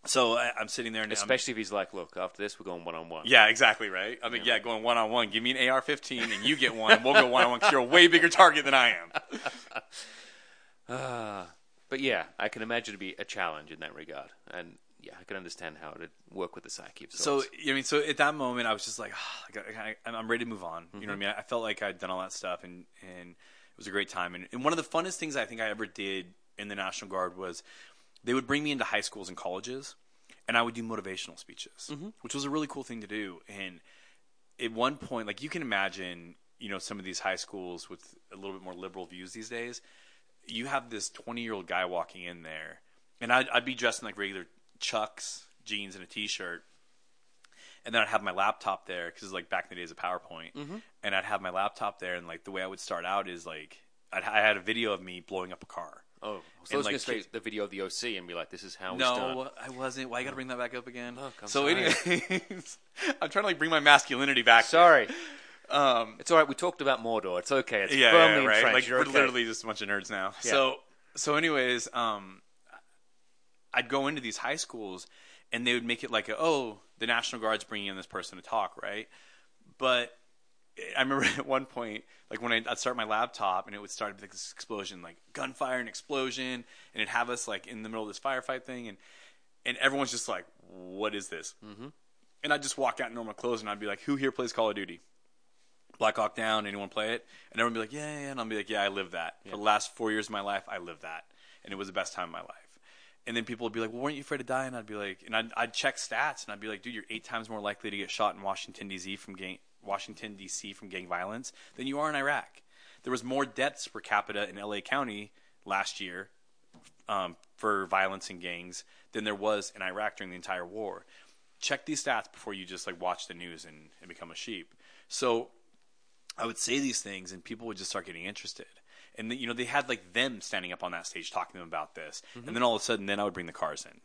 so I, I'm sitting there, and especially I'm, if he's like, "Look, after this, we're going one on one." Yeah, exactly, right. I mean, yeah, yeah going one on one. Give me an A R fifteen, and you get one, and we'll go one on one because you're a way bigger target than I am. Uh, but yeah, I can imagine it to be a challenge in that regard, and yeah, I can understand how it would work with the psyche of sorts. So I mean, so at that moment, I was just like, oh, I, I, I'm ready to move on. Mm-hmm. You know what I mean? I felt like I'd done all that stuff, and, and it was a great time. And, and one of the funnest things I think I ever did in the National Guard was they would bring me into high schools and colleges, and I would do motivational speeches, mm-hmm. which was a really cool thing to do. And at one point, like you can imagine, you know, some of these high schools with a little bit more liberal views these days. You have this twenty-year-old guy walking in there, and I'd, I'd be dressed in like regular Chucks, jeans, and a T-shirt, and then I'd have my laptop there because it's like back in the days of PowerPoint, mm-hmm. and I'd have my laptop there, and like the way I would start out is like I'd, I had a video of me blowing up a car. Oh, so I was like, going to say the video of the O C and be like, this is how it's done. No, I wasn't. Why you got to bring that back up again? Look, I'm so sorry. Anyways, I'm trying to like bring my masculinity back. Sorry. Um, it's all right. We talked about Mordor. It's okay. It's yeah, firmly yeah, right. entrenched. Like You're we're okay. literally just a bunch of nerds now. Yeah. So, so anyways, um, I'd go into these high schools, and they would make it like, a, oh, the National Guard's bringing in this person to talk, right? But I remember at one point, like when I'd, I'd start my laptop, and it would start with like this explosion, like gunfire and explosion, and it'd have us like in the middle of this firefight thing, and and everyone's just like, what is this? Mm-hmm. And I'd just walk out in normal clothes, and I'd be like, who here plays Call of Duty? Black Hawk Down, anyone play it? And everyone would be like, yeah, yeah, yeah. And I'll be like, yeah, I lived that. Yeah. For the last four years of my life, I lived that. And it was the best time of my life. And then people would be like, well, weren't you afraid to die? And I'd be like, and I'd, I'd check stats, and I'd be like, dude, you're eight times more likely to get shot in Washington, D C from gang, Washington, D C from gang violence than you are in Iraq. There was more deaths per capita in L A County last year um, for violence and gangs than there was in Iraq during the entire war. Check these stats before you just like watch the news and, and become a sheep. So I would say these things, and people would just start getting interested. And, you know, they had, like, them standing up on that stage talking to them about this. Mm-hmm. And then all of a sudden, then I would bring the cars in.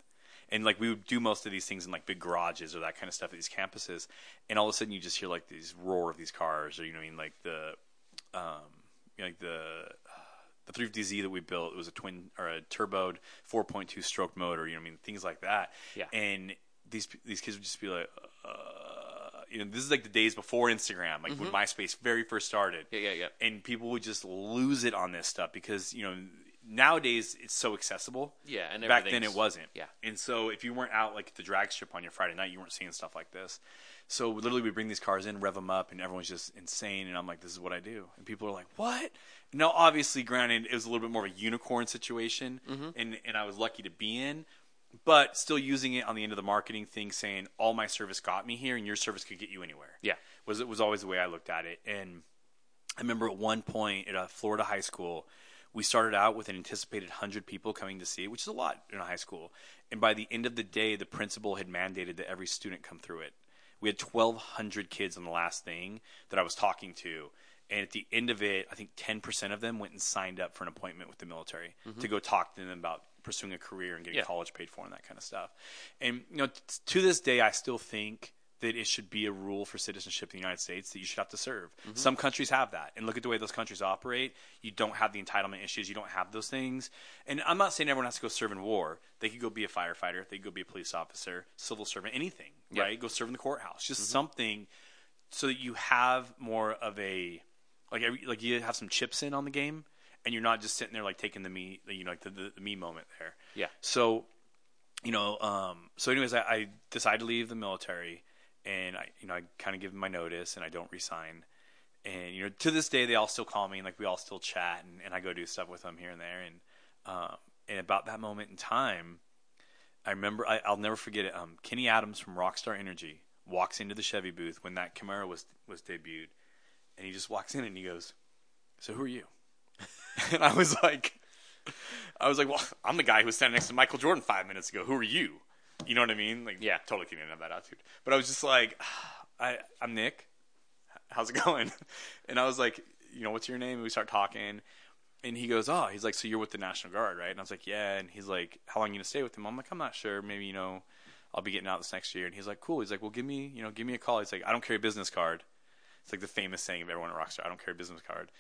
And, like, we would do most of these things in, like, big garages or that kind of stuff at these campuses. And all of a sudden, you just hear, like, these roar of these cars. Or, you know what I mean? Like, the um, like the, the three fifty Z that we built, it was a twin or a turboed four point two stroke motor. You know what I mean? Things like that. Yeah. And these, these kids would just be like, uh. You know, this is like the days before Instagram, like mm-hmm. when MySpace very first started. Yeah, yeah, yeah. And people would just lose it on this stuff because, you know, nowadays it's so accessible. Yeah, and back then it wasn't. Yeah, and so if you weren't out like at the drag strip on your Friday night, you weren't seeing stuff like this. So literally, we bring these cars in, rev them up, and everyone's just insane. And I'm like, this is what I do. And people are like, what? Now, obviously, granted, it was a little bit more of a unicorn situation, mm-hmm. and and I was lucky to be in, but still using it on the end of the marketing thing, saying all my service got me here, and your service could get you anywhere. Yeah, was it was always the way I looked at it. And I remember at one point at a Florida high school, we started out with an anticipated one hundred people coming to see it, which is a lot in a high school. And by the end of the day, the principal had mandated that every student come through it. We had twelve hundred kids on the last thing that I was talking to. And at the end of it, I think ten percent of them went and signed up for an appointment with the military mm-hmm. to go talk to them about pursuing a career and getting yeah. college paid for and that kind of stuff. And you know, t- to this day, I still think that it should be a rule for citizenship in the United States that you should have to serve. Mm-hmm. Some countries have that. And look at the way those countries operate. You don't have the entitlement issues. You don't have those things. And I'm not saying everyone has to go serve in war. They could go be a firefighter. They could go be a police officer, civil servant, anything, yeah. right? Go serve in the courthouse. Just mm-hmm. something so that you have more of a like, – like you have some chips in on the game and you're not just sitting there like taking the me, you know, like the, the, the me moment there. Yeah. So, you know, um, so anyways, I, I decided to leave the military. And I, you know, I kind of give them my notice, and I don't resign. And you know, to this day, they all still call me, and like we all still chat, and, and I go do stuff with them here and there. And um, and about that moment in time, I remember I, I'll never forget it. Um, Kenny Adams from Rockstar Energy walks into the Chevy booth when that Camaro was was debuted, and he just walks in and he goes, "So who are you?" And I was like, I was like, "Well, I'm the guy who was standing next to Michael Jordan five minutes ago. Who are you?" You know what I mean? Like, yeah, totally couldn't have that attitude. But I was just like, I, I'm Nick. How's it going? And I was like, you know, what's your name? And we start talking. And he goes, oh, he's like, so you're with the National Guard, right? And I was like, yeah. And he's like, how long are you going to stay with them? I'm like, I'm not sure. Maybe, you know, I'll be getting out this next year. And he's like, cool. He's like, well, give me, you know, give me a call. He's like, I don't carry a business card. It's like the famous saying of everyone at Rockstar, I don't carry a business card.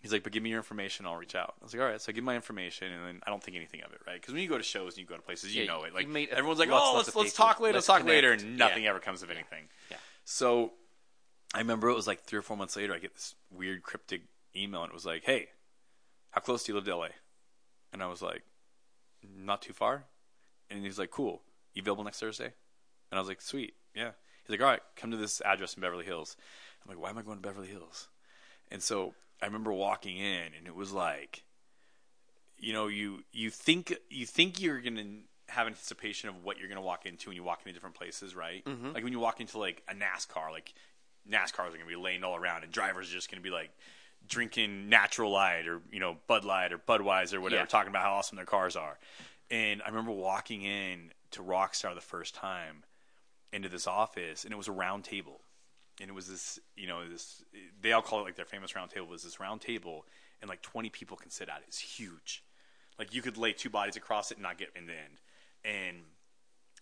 He's like, but give me your information. I'll reach out. I was like, all right. So I give my information, and then I don't think anything of it, right? Because when you go to shows and you go to places, you yeah, know it. Like a, everyone's like, lots, oh, lots let's let's talk later. Let's, let's talk later, and nothing yeah. ever comes of anything. Yeah. yeah. So I remember it was like three or four months later. I get this weird cryptic email, and it was like, hey, how close do you live to L A? And I was like, not too far. And he's like, cool. You available next Thursday? And I was like, sweet, yeah. He's like, all right, come to this address in Beverly Hills. I'm like, why am I going to Beverly Hills? And so I remember walking in, and it was like, you know, you you think you think you're gonna have anticipation of what you're gonna walk into when you walk into different places, right? Mm-hmm. Like when you walk into like a NASCAR, like NASCARs are gonna be laying all around, and drivers are just gonna be like drinking Natural Light or you know Bud Light or Budweiser or whatever, yeah. talking about how awesome their cars are. And I remember walking in to Rockstar the first time into this office, and it was a round table. And it was this, you know, this, they all call it like their famous round table. It was this round table, and like twenty people can sit at it. It's huge. Like you could lay two bodies across it and not get in the end. And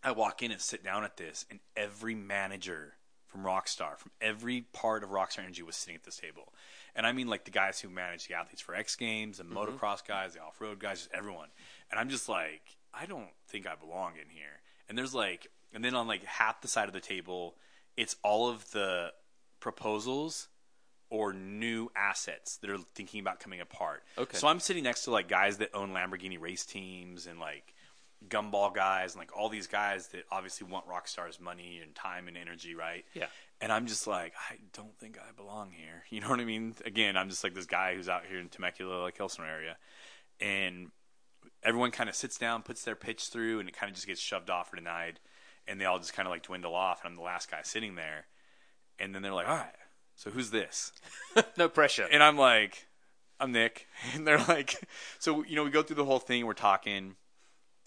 I walk in and sit down at this, and every manager from Rockstar, from every part of Rockstar Energy was sitting at this table. And I mean like the guys who manage the athletes for X Games, the mm-hmm. motocross guys, the off-road guys, just everyone. And I'm just like, I don't think I belong in here. And there's like, and then on like half the side of the table, it's all of the proposals or new assets that are thinking about coming apart. Okay. So I'm sitting next to like guys that own Lamborghini race teams and like gumball guys and like all these guys that obviously want Rockstar's money and time and energy, right? Yeah. And I'm just like, I don't think I belong here. You know what I mean? Again, I'm just like this guy who's out here in Temecula, Lake Elsinore area. And everyone kind of sits down, puts their pitch through, and it kind of just gets shoved off or denied. And they all just kind of like dwindle off, and I'm the last guy sitting there. And then they're like, all right, so who's this? No pressure. And I'm like, I'm Nick. And they're like, so, you know, we go through the whole thing, we're talking.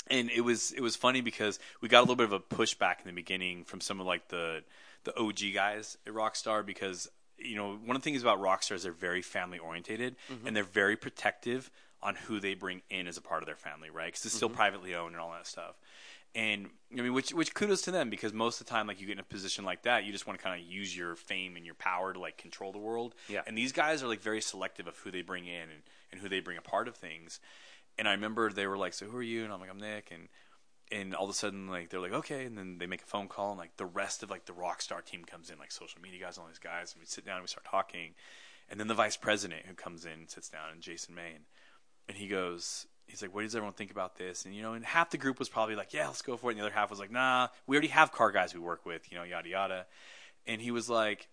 And it was it was funny because we got a little bit of a pushback in the beginning from some of like the the O G guys at Rockstar because, you know, one of the things about Rockstar is they're very family oriented mm-hmm. and they're very protective on who they bring in as a part of their family, right? Because it's still mm-hmm. privately owned and all that stuff. And I mean, which which kudos to them because most of the time, like you get in a position like that, you just want to kind of use your fame and your power to like control the world. Yeah. And these guys are like very selective of who they bring in and, and who they bring a part of things. And I remember they were like, "So who are you?" And I'm like, "I'm Nick." And and all of a sudden, like they're like, "Okay." And then they make a phone call, and like the rest of like the Rockstar team comes in, like social media guys, and all these guys, and we sit down and we start talking. And then the vice president who comes in sits down, and Jason Maine, and he goes. He's like, what does everyone think about this? And, you know, and half the group was probably like, yeah, let's go for it. And the other half was like, nah, we already have car guys we work with, you know, yada, yada. And he was like,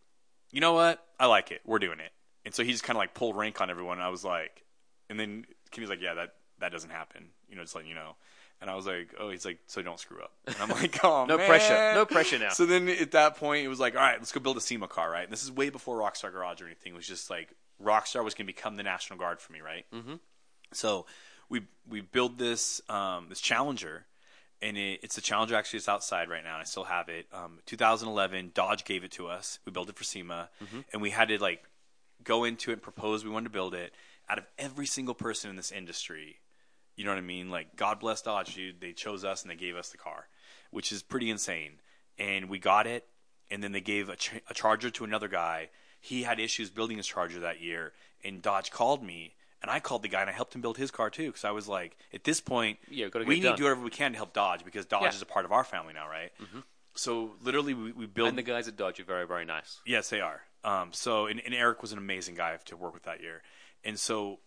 you know what? I like it. We're doing it. And so he just kind of like pulled rank on everyone. And I was like, and then Kenny's like, yeah, that, that doesn't happen. You know, just letting you know. And I was like, oh, he's like, so don't screw up. And I'm like, oh, no man. pressure. No pressure now. So then at that point, it was like, all right, let's go build a SEMA car, right? And this is way before Rockstar Garage or anything. It was just like Rockstar was going to become the National Guard for me, right? Mm-hmm. So we we build this um, this Challenger. And it, it's a Challenger, actually. It's outside right now. I still have it. Um, two thousand eleven, Dodge gave it to us. We built it for SEMA. Mm-hmm. And we had to, like, go into it and propose we wanted to build it. Out of every single person in this industry, you know what I mean? Like, God bless Dodge, dude. They chose us and they gave us the car, which is pretty insane. And we got it. And then they gave a, ch- a Charger to another guy. He had issues building his Charger that year. And Dodge called me. And I called the guy, and I helped him build his car, too, because I was like, at this point, yeah, we need done. to do whatever we can to help Dodge, because Dodge yeah. is a part of our family now, right? Mm-hmm. So, literally, we, we built... And the guys at Dodge are very, very nice. Yes, they are. Um, so, and, and Eric was an amazing guy to work with that year. And so,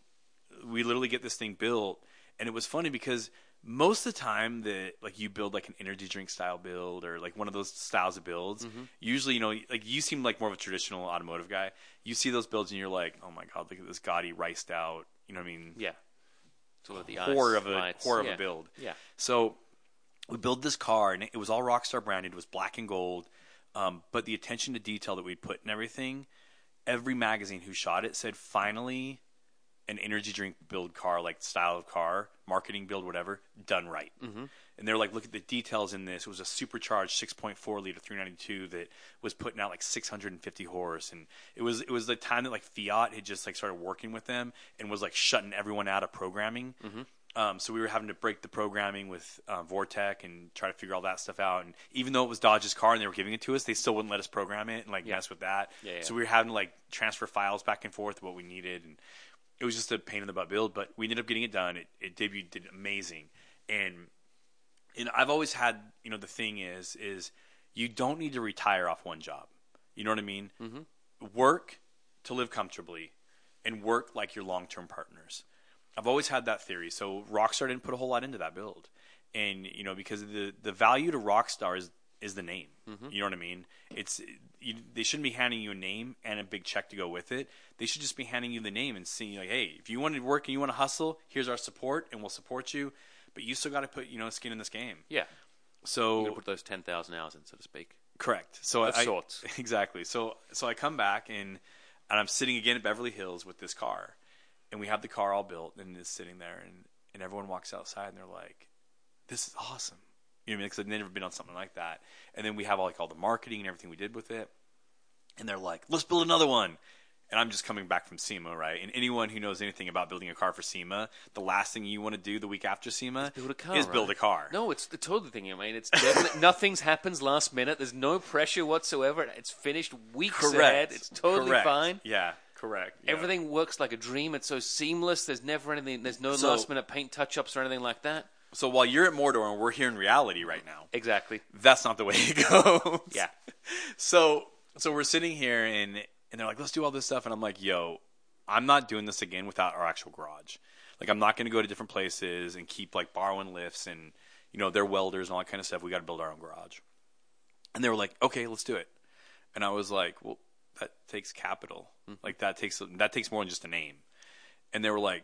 we literally get this thing built, and it was funny, because most of the time that, like, you build, like, an energy drink style build, or, like, one of those styles of builds, mm-hmm. usually, you know, like, you seem like more of a traditional automotive guy. You see those builds and you're like, oh my God, look at this gaudy, riced out, you know what I mean? Yeah. Sort of the horror of a horror of a build. Yeah. So we build this car, and it was all Rockstar branded. It was black and gold. Um, but the attention to detail that we put in everything, every magazine who shot it said, finally, an energy drink build car, like style of car, marketing build, whatever, done right. Mm-hmm. And they're like, look at the details in this. It was a supercharged six point four liter three ninety-two that was putting out like six hundred fifty horse. And it was it was the time that like Fiat had just like started working with them and was like shutting everyone out of programming. Mm-hmm. Um, so we were having to break the programming with uh, Vortec and try to figure all that stuff out. And even though it was Dodge's car and they were giving it to us, they still wouldn't let us program it and like yeah. mess with that. Yeah, yeah. So we were having to like transfer files back and forth what we needed. And it was just a pain in the butt build, but we ended up getting it done. It, it debuted, did amazing. And and I've always had, you know, the thing is, is you don't need to retire off one job. You know what I mean? Mm-hmm. Work to live comfortably and work like your long-term partners. I've always had that theory. So Rockstar didn't put a whole lot into that build. And, you know, because the, the value to Rockstar is, is the name. Mm-hmm. You know what I mean? It's you, they shouldn't be handing you a name and a big check to go with it. They should just be handing you the name and seeing like, hey, if you want to work and you want to hustle, here's our support and we'll support you. But you still got to put, you know, skin in this game. Yeah. So you got to put those ten thousand hours in, so to speak. Correct. So of I, sorts. Exactly. So so I come back and and I'm sitting again at Beverly Hills with this car, and we have the car all built and it's sitting there, and and everyone walks outside and they're like, this is awesome. You know what I mean? Because I've never been on something like that. And then we have all, like all the marketing and everything we did with it, and they're like, let's build another one. And I'm just coming back from SEMA, right? And anyone who knows anything about building a car for SEMA, the last thing you want to do the week after SEMA build a car, is right? build a car. No, it's the totally thing you mean. It's definitely, nothing's happens last minute. There's no pressure whatsoever. It's finished weeks correct. ahead. It's totally correct. fine. Yeah, correct. Yeah. Everything works like a dream. It's so seamless. There's never anything. There's no so, last minute paint touch-ups or anything like that. So while you're at Mordor and we're here in reality right now. Exactly. That's not the way it goes. Yeah. So so we're sitting here and – and they're like, let's do all this stuff. And I'm like, yo, I'm not doing this again without our actual garage. Like, I'm not going to go to different places and keep, like, borrowing lifts and, you know, their welders and all that kind of stuff. We got to build our own garage. And they were like, okay, let's do it. And I was like, well, that takes capital. Mm-hmm. Like, that takes that takes more than just a name. And they were like,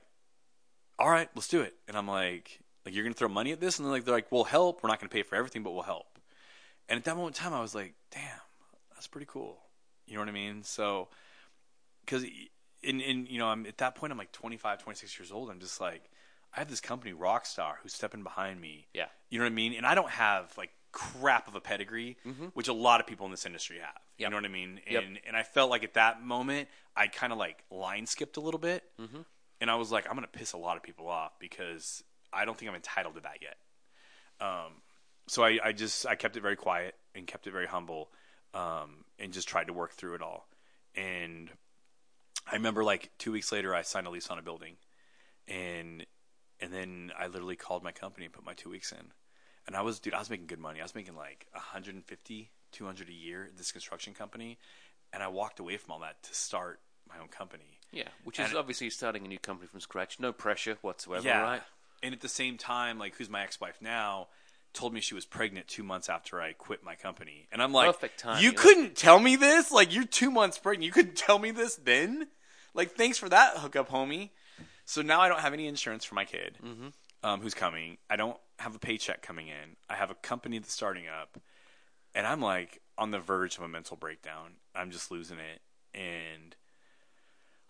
all right, let's do it. And I'm like, like you're going to throw money at this? And they're like, they're like, we'll help. We're not going to pay for everything, but we'll help. And at that moment in time, I was like, damn, that's pretty cool. You know what I mean? So, because in, in, you know, I'm at that point, I'm like twenty-five, twenty-six years old. I'm just like, I have this company, Rockstar, who's stepping behind me. Yeah. You know what I mean? And I don't have like crap of a pedigree, mm-hmm. which a lot of people in this industry have. Yep. You know what I mean? And yep. and I felt like at that moment, I kind of like line skipped a little bit. Mm-hmm. And I was like, I'm going to piss a lot of people off because I don't think I'm entitled to that yet. Um, so I, I just, I kept it very quiet and kept it very humble. Um, and just tried to work through it all. And I remember like two weeks later, I signed a lease on a building, and and then I literally called my company and put my two weeks in. And I was, dude, I was making good money. I was making like one fifty, two hundred a year at this construction company, and I walked away from all that to start my own company. Yeah, which is and, obviously starting a new company from scratch, no pressure whatsoever, yeah, right? and at the same time, like, who's my ex-wife now, told me she was pregnant two months after I quit my company. And I'm like, perfect time, you couldn't tell me this? Like, you're two months pregnant. You couldn't tell me this then? Like, thanks for that hookup, homie. So now I don't have any insurance for my kid, mm-hmm. um, who's coming. I don't have a paycheck coming in. I have a company that's starting up. And I'm, like, on the verge of a mental breakdown. I'm just losing it. And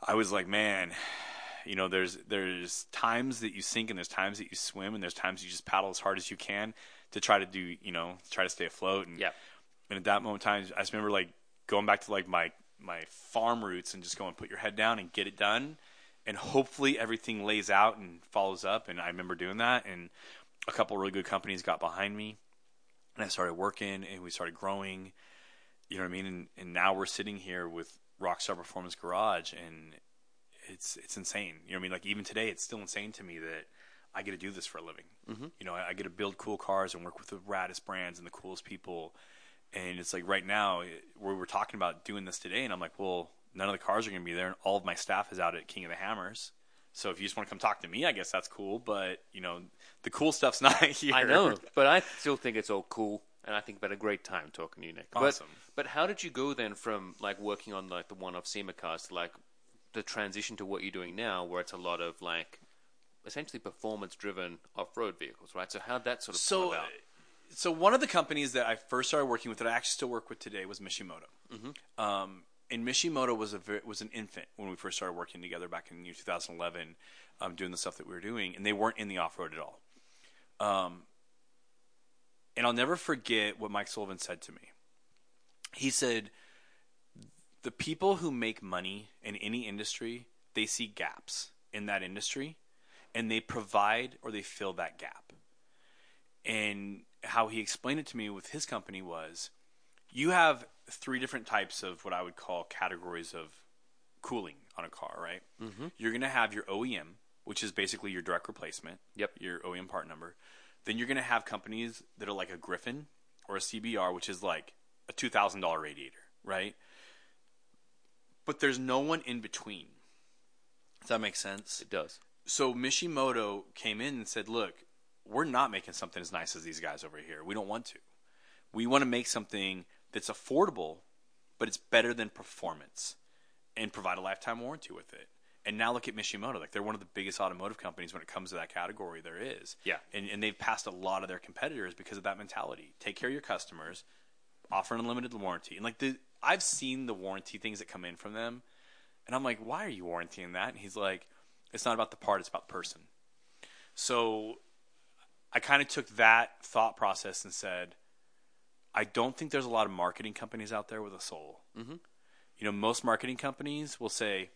I was like, man, you know, there's there's times that you sink and there's times that you swim and there's times you just paddle as hard as you can to try to do, you know, try to stay afloat. And, yeah. and at that moment in time, I just remember, like, going back to, like, my, my farm roots and just going, put your head down and get it done. And hopefully everything lays out and follows up. And I remember doing that. And a couple really good companies got behind me. And I started working and we started growing, you know what I mean? And, and now we're sitting here with Rockstar Performance Garage, and it's it's insane. You know what I mean? Like, even today, it's still insane to me that I get to do this for a living. Mm-hmm. You know, I, I get to build cool cars and work with the raddest brands and the coolest people. And it's like right now, it, we were talking about doing this today, and I'm like, well, none of the cars are going to be there, and all of my staff is out at King of the Hammers. So if you just want to come talk to me, I guess that's cool. But, you know, the cool stuff's not here. I know, but I still think it's all cool. And I think about a great time talking to you, Nick. Awesome. But, but how did you go then from, like, working on, like, the one-off SEMA cars to, like, the transition to what you're doing now, where it's a lot of, like, essentially performance-driven off-road vehicles, right? So how'd that sort of so, come about? So one of the companies that I first started working with that I actually still work with today was Mishimoto. Mm-hmm. Um, and Mishimoto was a was an infant when we first started working together back in two thousand eleven, um, doing the stuff that we were doing. And they weren't in the off-road at all. Um. And I'll never forget what Mike Sullivan said to me. He said, the people who make money in any industry, they see gaps in that industry, and they provide or they fill that gap. And how he explained it to me with his company was, you have three different types of what I would call categories of cooling on a car, right? Mm-hmm. You're going to have your O E M, which is basically your direct replacement, yep, your O E M part number. Then you're going to have companies that are like a Griffin or a C B R, which is like a two thousand dollars radiator, right? But there's no one in between. Does that make sense? It does. So Mishimoto came in and said, look, we're not making something as nice as these guys over here. We don't want to. We want to make something that's affordable, but it's better than performance, and provide a lifetime warranty with it. And now look at Mishimoto. Like, they're one of the biggest automotive companies when it comes to that category there is. Yeah. And and they've passed a lot of their competitors because of that mentality. Take care of your customers, offer an unlimited warranty. And, like, the I've seen the warranty things that come in from them, and I'm like, why are you warrantying that? And he's like, it's not about the part, it's about the person. So I kind of took that thought process and said, I don't think there's a lot of marketing companies out there with a soul. Mm-hmm. You know, most marketing companies will say,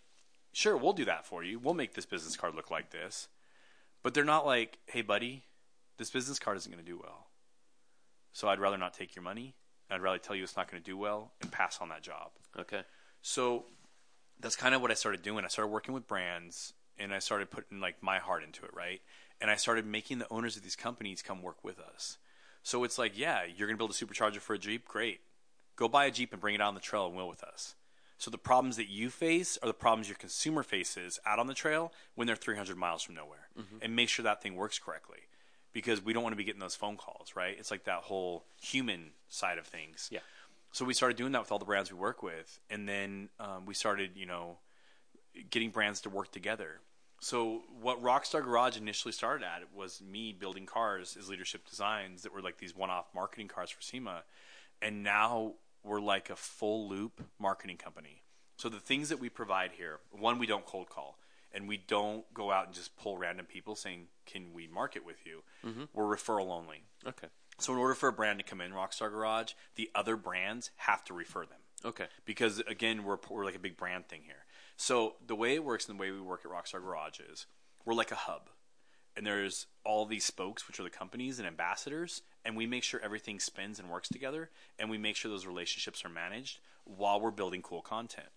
sure, we'll do that for you. We'll make this business card look like this. But they're not like, hey, buddy, this business card isn't going to do well. So I'd rather not take your money. I'd rather tell you it's not going to do well and pass on that job. Okay. So that's kind of what I started doing. I started working with brands, and I started putting, like, my heart into it, right? And I started making the owners of these companies come work with us. So it's like, yeah, you're going to build a supercharger for a Jeep? Great. Go buy a Jeep and bring it out on the trail and wheel with us. So the problems that you face are the problems your consumer faces out on the trail when they're three hundred miles from nowhere. Mm-hmm. And make sure that thing works correctly, because we don't want to be getting those phone calls, right? It's like that whole human side of things. Yeah. So we started doing that with all the brands we work with. And then um, we started, you know, getting brands to work together. So what Rockstar Garage initially started at was me building cars as LDRSHIP Designs that were like these one-off marketing cars for SEMA. And now we're like a full loop marketing company. So the things that we provide here, one, we don't cold call, and we don't go out and just pull random people saying, can we market with you? Mm-hmm. We're referral only. Okay. So in order for a brand to come in Rockstar Garage, the other brands have to refer them. Okay. Because again, we're, we're like a big brand thing here. So the way it works and the way we work at Rockstar Garage is we're like a hub, and there's all these spokes, which are the companies and ambassadors. And we make sure everything spins and works together, and we make sure those relationships are managed while we're building cool content.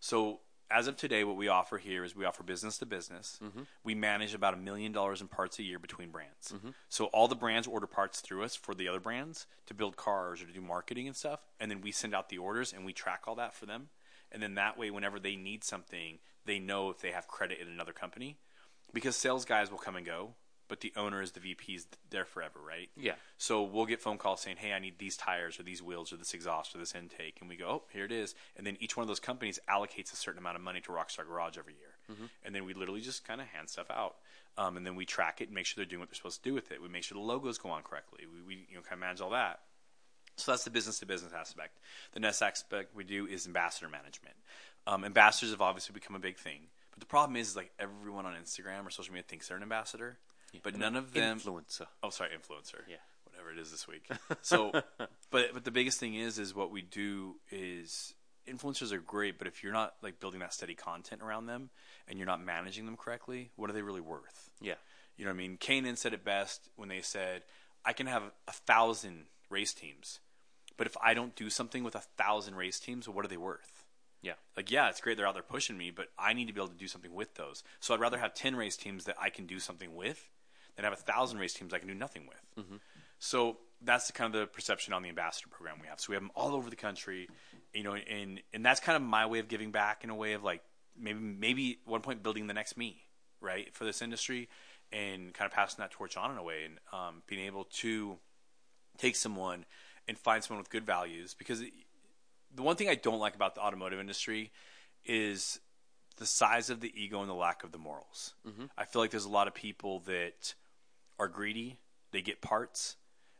So as of today, what we offer here is we offer business to business. Mm-hmm. We manage about a million dollars in parts a year between brands. Mm-hmm. So all the brands order parts through us for the other brands to build cars or to do marketing and stuff. And then we send out the orders, and we track all that for them. And then that way, whenever they need something, they know if they have credit in another company, because sales guys will come and go. but the owner is the V P is there forever, right? Yeah. So we'll get phone calls saying, hey, I need these tires or these wheels or this exhaust or this intake. And we go, oh, here it is. And then each one of those companies allocates a certain amount of money to Rockstar Garage every year. Mm-hmm. And then we literally just kind of hand stuff out. Um, and then we track it and make sure they're doing what they're supposed to do with it. We make sure the logos go on correctly. We, we you know, kind of manage all that. So that's the business-to-business aspect. The next aspect we do is ambassador management. Um, ambassadors have obviously become a big thing. But the problem is, is like everyone on Instagram or social media thinks they're an ambassador. Yeah, but none of them... Influencer. Oh, sorry, influencer. Yeah. Whatever it is this week. So, but but the biggest thing is, is what we do is... Influencers are great, but if you're not like building that steady content around them and you're not managing them correctly, what are they really worth? Yeah. You know what I mean? Kanan said it best when they said, I can have a thousand race teams, but if I don't do something with a thousand race teams, what are they worth? Yeah. Like, yeah, it's great they're out there pushing me, but I need to be able to do something with those. So I'd rather have ten race teams that I can do something with than have a thousand race teams I can do nothing with. Mm-hmm. So that's the kind of the perception on the ambassador program we have. So we have them all over the country, you know, and and that's kind of my way of giving back in a way of like maybe maybe at one point building the next me, right, for this industry, and kind of passing that torch on in a way, and um, being able to take someone and find someone with good values. Because it, the one thing I don't like about the automotive industry is the size of the ego and the lack of the morals. Mm-hmm. I feel like there's a lot of people that are greedy. They get parts.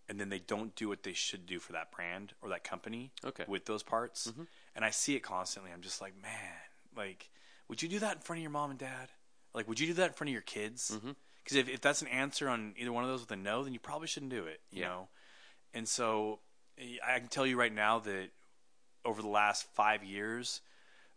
And then they don't do what they should do for that brand or that company okay. with those parts. Mm-hmm. And I see it constantly. I'm just like, man, like, would you do that in front of your mom and dad? Like, would you do that in front of your kids? Because mm-hmm. if, if that's an answer on either one of those with a no, then you probably shouldn't do it, you yeah. know? And so I can tell you right now that over the last five years,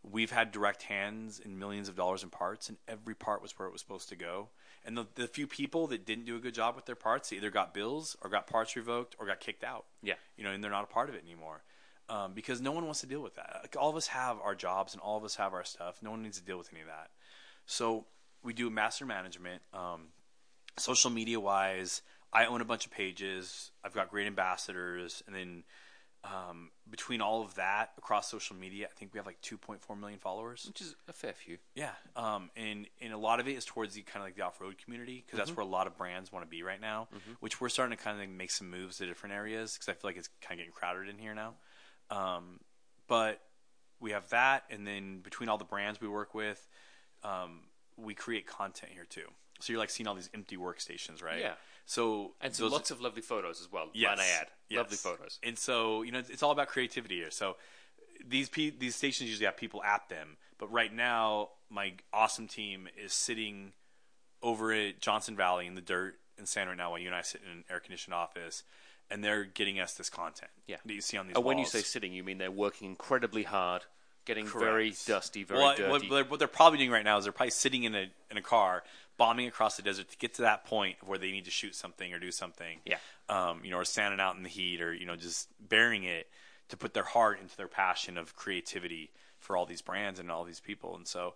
we've had direct hands and millions of dollars in parts, and every part was where it was supposed to go. And the, the few people that didn't do a good job with their parts, they either got bills or got parts revoked or got kicked out. Yeah. You know, and they're not a part of it anymore um, because no one wants to deal with that. Like, all of us have our jobs and all of us have our stuff. No one needs to deal with any of that. So we do master management. Um, social media-wise, I own a bunch of pages. I've got great ambassadors. And then um, between all of that across social media, I think we have like two point four million followers, which is a fair few. Yeah. Um, and, and a lot of it is towards the kind of like the off-road community, because mm-hmm. that's where a lot of brands want to be right now, mm-hmm. which we're starting to kind of make some moves to different areas, because I feel like it's kind of getting crowded in here now. Um, but we have that. And then between all the brands we work with, um, we create content here too. So you're like seeing all these empty workstations, right? Yeah. So and so lots of lovely photos as well. Yes, I add yes. lovely photos. And so you know it's, it's all about creativity here. So these pe- these stations usually have people at them, but right now my awesome team is sitting over at Johnson Valley in the dirt in San Right now, while you and I sit in an air conditioned office, and they're getting us this content. Yeah. That you see on these. And when walls. You say sitting, you mean they're working incredibly hard. Getting Correct. Very dusty, very well, dirty. What they're, what they're probably doing right now is they're probably sitting in a in a car, bombing across the desert to get to that point where they need to shoot something or do something. Yeah, um, you know, or standing out in the heat, or you know, just bearing it to put their heart into their passion of creativity for all these brands and all these people. And so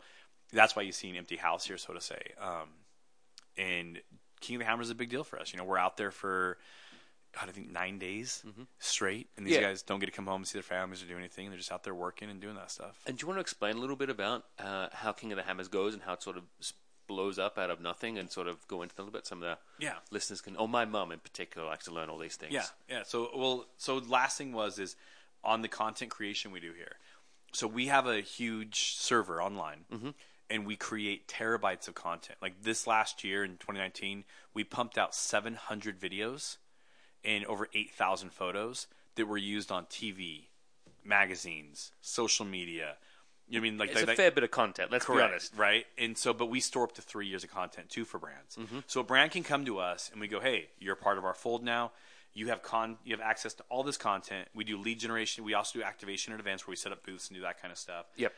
that's why you see an empty house here, so to say. Um, and King of the Hammers is a big deal for us. You know, we're out there for. God, I think nine days mm-hmm. straight, and these yeah. guys don't get to come home and see their families or do anything. They're just out there working and doing that stuff. And do you want to explain a little bit about uh, how King of the Hammers goes and how it sort of blows up out of nothing, and sort of go into a little bit? Some of the yeah. listeners can. Oh, my mom in particular likes to learn all these things. Yeah, yeah. So, well, so last thing was is on the content creation we do here. So we have a huge server online. Mm-hmm. And we create terabytes of content. Like this last year in twenty nineteen, we pumped out seven hundred videos. And over eight thousand photos that were used on T V, magazines, social media. You know what I mean? Like, it's like, a fair like, bit of content, let's correct, be honest. Right? And so, but we store up to three years of content, too, for brands. Mm-hmm. So a brand can come to us and we go, hey, you're part of our fold now. You have con- you have access to all this content. We do lead generation. We also do activation at events where we set up booths and do that kind of stuff. Yep.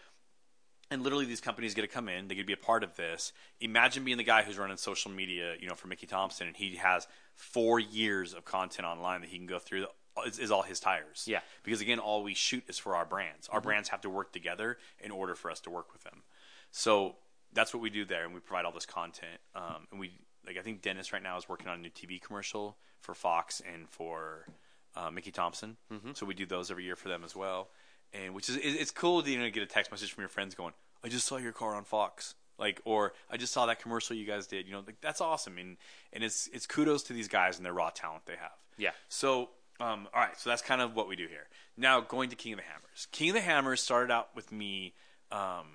And literally these companies get to come in. They get to be a part of this. Imagine being the guy who's running social media, you know, for Mickey Thompson, and he has four years of content online that he can go through. Is, is all his tires. Yeah. Because, again, all we shoot is for our brands. Our mm-hmm. brands have to work together in order for us to work with them. So that's what we do there, and we provide all this content. Um, and we like I think Dennis right now is working on a new T V commercial for Fox and for uh, Mickey Thompson. Mm-hmm. So we do those every year for them as well. And which is, it's cool to, you know, get a text message from your friends going, I just saw your car on Fox. Like, or I just saw that commercial you guys did. You know, like, that's awesome. And and it's it's kudos to these guys and their raw talent they have. Yeah. So, um, all right. So that's kind of what we do here. Now, going to King of the Hammers. King of the Hammers started out with me, um,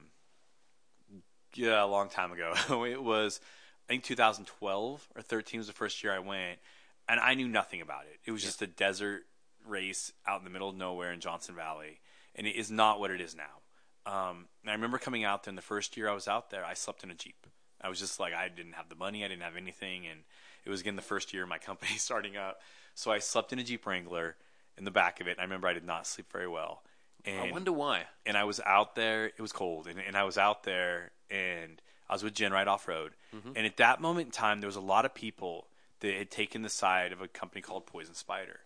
yeah, a long time ago. It was, I think, two thousand twelve or thirteen was the first year I went, and I knew nothing about it. It was yeah. just a desert race out in the middle of nowhere in Johnson Valley, and it is not what it is now. Um, and I remember coming out there, and the first year I was out there, I slept in a Jeep. I was just like, I didn't have the money. I didn't have anything. And it was, again, the first year of my company starting up. So I slept in a Jeep Wrangler in the back of it. And I remember I did not sleep very well. And I wonder why. And I was out there. It was cold. And, and I was out there, and I was with GenRight Off Road. Mm-hmm. And at that moment in time, there was a lot of people that had taken the side of a company called Poison Spider,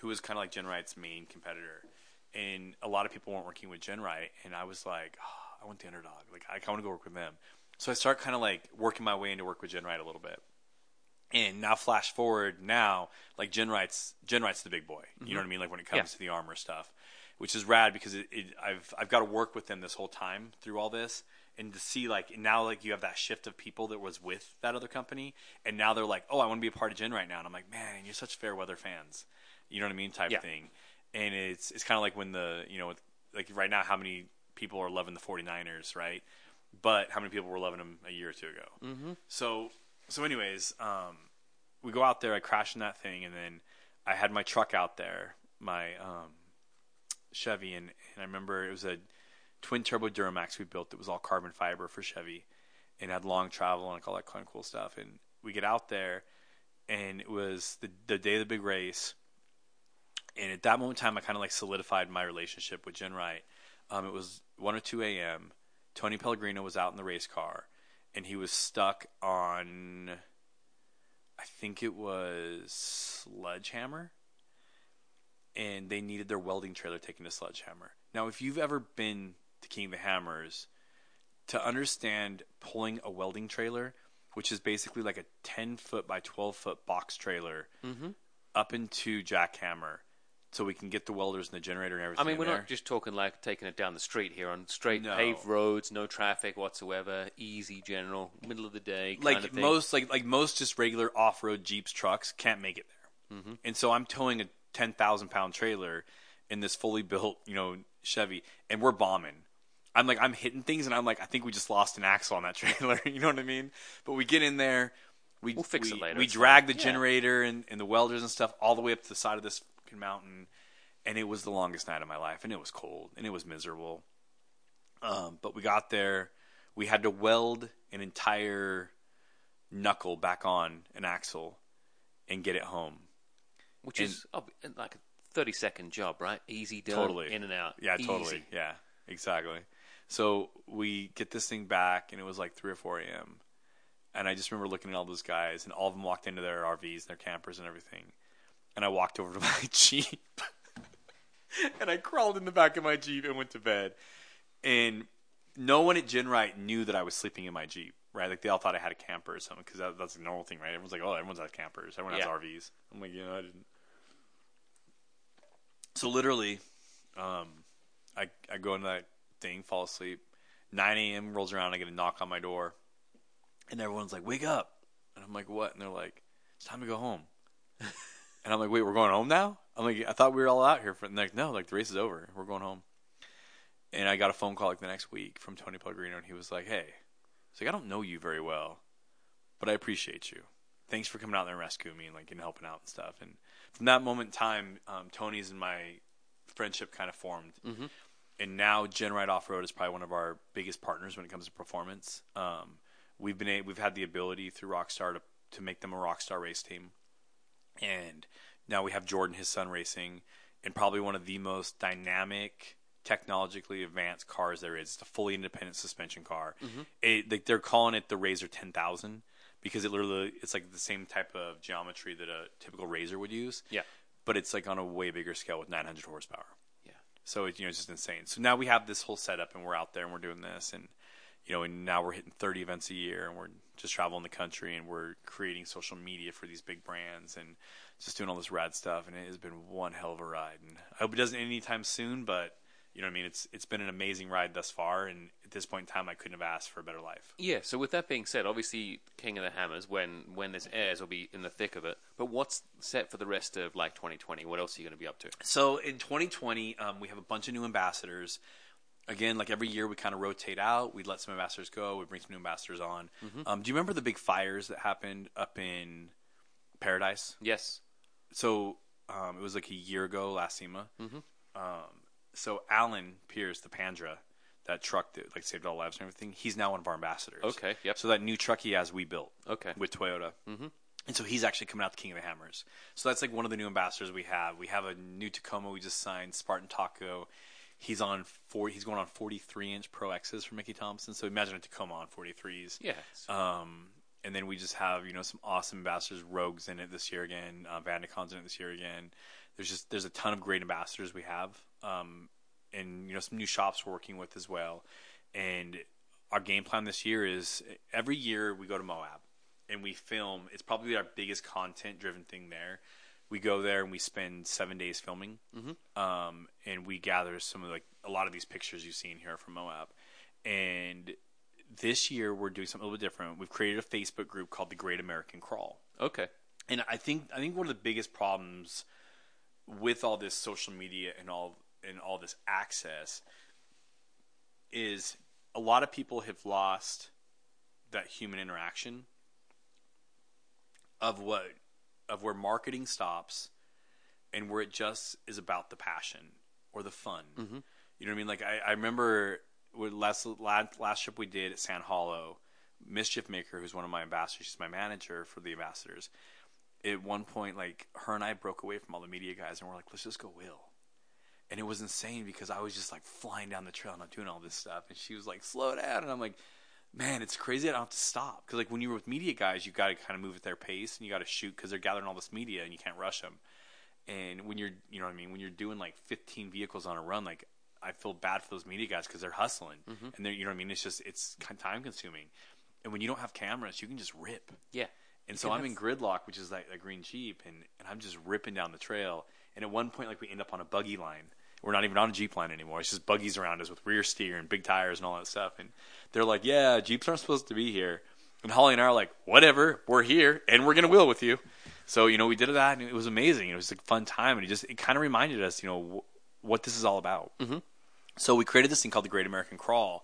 who was kind of like GenRight's main competitor. And a lot of people weren't working with GenRight, and I was like, oh, I want the underdog. Like, I want to go work with them. So I start kind of like working my way into work with GenRight a little bit. And now flash forward now, like GenRight's GenRight's the big boy. You mm-hmm. know what I mean? Like, when it comes yeah. to the armor stuff, which is rad because it, it, I've I've got to work with them this whole time through all this, and to see like now like you have that shift of people that was with that other company, and now they're like, oh, I want to be a part of GenRight now, and I'm like, man, you're such fair weather fans. You know what I mean? Type yeah. thing. And it's it's kind of like when the, you know, like right now, how many people are loving the 49ers, right? But how many people were loving them a year or two ago? Mm-hmm. So, so anyways, um, we go out there. I crash in that thing, and then I had my truck out there, my um, Chevy. And, and I remember it was a twin-turbo Duramax we built that was all carbon fiber for Chevy and had long travel and like all that kind of cool stuff. And we get out there, and it was the, the day of the big race. And at that moment in time, I kind of like solidified my relationship with GenRight. Um, it was one or two a.m. Tony Pellegrino was out in the race car, and he was stuck on, I think it was Sledgehammer. And they needed their welding trailer taken to Sledgehammer. Now, if you've ever been to King of the Hammers, to understand pulling a welding trailer, which is basically like a ten-foot by twelve-foot box trailer mm-hmm. up into jackhammer, so we can get the welders and the generator and everything. I mean, we're there. Not just talking like taking it down the street here on straight no. paved roads, no traffic whatsoever, easy, general, middle of the day. Kind like of thing. most, like like most, just regular off road Jeeps, trucks can't make it there. Mm-hmm. And so I'm towing a ten thousand pound trailer in this fully built, you know, Chevy, and we're bombing. I'm like, I'm hitting things, and I'm like, I think we just lost an axle on that trailer. You know what I mean? But we get in there, we we'll fix we, it later. We drag the yeah. generator and, and the welders and stuff all the way up to the side of this mountain, and it was the longest night of my life, and it was cold, and it was miserable. Um, but we got there. We had to weld an entire knuckle back on an axle and get it home, which and, is oh, like a thirty second job, right? Easy done, totally. In and out. Yeah, easy. Totally. Yeah, exactly. So we get this thing back, and it was like three or four a.m. and I just remember looking at all those guys, and all of them walked into their R Vs and their campers and everything. And I walked over to my Jeep, and I crawled in the back of my Jeep and went to bed. And no one at GenRight knew that I was sleeping in my Jeep, right? Like, they all thought I had a camper or something, because that, that's a normal thing, right? Everyone's like, oh, everyone's has campers. Everyone yeah. has R Vs. I'm like, you know, I didn't. So literally, um, I, I go into that thing, fall asleep. nine a.m. rolls around. I get a knock on my door, and everyone's like, wake up. And I'm like, what? And they're like, it's time to go home. And I'm like, wait, we're going home now? I'm like, I thought we were all out here. For, and they're like, no, like, the race is over. We're going home. And I got a phone call like the next week from Tony Pellegrino, and he was like, hey, he's like, I don't know you very well, but I appreciate you. Thanks for coming out there and rescuing me and like and helping out and stuff. And from that moment in time, um, Tony's and my friendship kind of formed. Mm-hmm. And now GenRight Off Road is probably one of our biggest partners when it comes to performance. Um, we've been a- we've had the ability through Rockstar to to make them a Rockstar race team. And now we have Jordan, his son, racing in probably one of the most dynamic, technologically advanced cars there is. It's a fully independent suspension car. Mm-hmm. It, they, they're calling it the Razor ten thousand because it literally it's like the same type of geometry that a typical Razor would use. Yeah, but it's like on a way bigger scale with nine hundred horsepower. Yeah, so it, you know, it's just insane. So now we have this whole setup, and we're out there and we're doing this, and you know, and now we're hitting thirty events a year, and we're just traveling the country, and we're creating social media for these big brands, and just doing all this rad stuff. And it has been one hell of a ride. And I hope it doesn't end anytime soon, but You know what I mean? It's it's been an amazing ride thus far, and at this point in time, I couldn't have asked for a better life. Yeah, so with that being said, obviously King of the Hammers, when, when this airs, will be in the thick of it. But what's set for the rest of like twenty twenty? What else are you going to be up to? So in twenty twenty, um, we have a bunch of new ambassadors. Again, like every year, we kind of rotate out. We let some ambassadors go. We bring some new ambassadors on. Mm-hmm. Um, do you remember the big fires that happened up in Paradise? Yes. So um, it was like a year ago, last SEMA. Mm-hmm. Um, so Alan Pierce, the Pandra, that truck that like saved all lives and everything, he's now one of our ambassadors. Okay. Yep. So that new truck he has, we built. Okay. With Toyota. Mm-hmm. And so he's actually coming out the King of the Hammers. So that's like one of the new ambassadors we have. We have a new Tacoma we just signed, Spartan Taco. He's on four. He's going on forty-three inch Pro X's for Mickey Thompson. So imagine a Tacoma on forty-threes. Yeah. Um, and then we just have you know some awesome ambassadors. Rogue's in it this year again. Uh, Vandicon's in it this year again. There's just there's a ton of great ambassadors we have. Um, and you know some new shops we're working with as well. And our game plan this year is every year we go to Moab and we film. It's probably our biggest content-driven thing there. We go there and we spend seven days filming, mm-hmm. um, and we gather some of like a lot of these pictures you've seen here from Moab. And this year we're doing something a little bit different. We've created a Facebook group called the Great American Crawl. Okay. And I think I think one of the biggest problems with all this social media and all and all this access is a lot of people have lost that human interaction of what. Of where marketing stops and where it just is about the passion or the fun. Mm-hmm. You know what I mean? Like I, I remember with last, last, last trip we did at Sand Hollow, Mischief Maker, who's one of my ambassadors, she's my manager for the ambassadors. At one point, like her and I broke away from all the media guys and we're like, let's just go Will. And it was insane because I was just like flying down the trail and I'm doing all this stuff. And she was like, slow down. And I'm like, man, it's crazy. I don't have to stop because, like, when you're with media guys, you got to kind of move at their pace and you got to shoot because they're gathering all this media and you can't rush them. And when you're, you know, what I mean, when you're doing like fifteen vehicles on a run, like, I feel bad for those media guys because they're hustling mm-hmm. and they're, you know, what I mean, it's just it's kind of time consuming. And when you don't have cameras, you can just rip. Yeah. And so I'm in Gridlock, which is like a green Jeep, and and I'm just ripping down the trail. And at one point, like, we end up on a buggy line. We're not even on a Jeep line anymore. It's just buggies around us with rear steer and big tires and all that stuff. And they're like, yeah, Jeeps aren't supposed to be here. And Holly and I are like, whatever, we're here and we're going to wheel with you. So, you know, we did that and it was amazing. It was a fun time. And it just, it kind of reminded us, you know, w- what this is all about. Mm-hmm. So we created this thing called the Great American Crawl.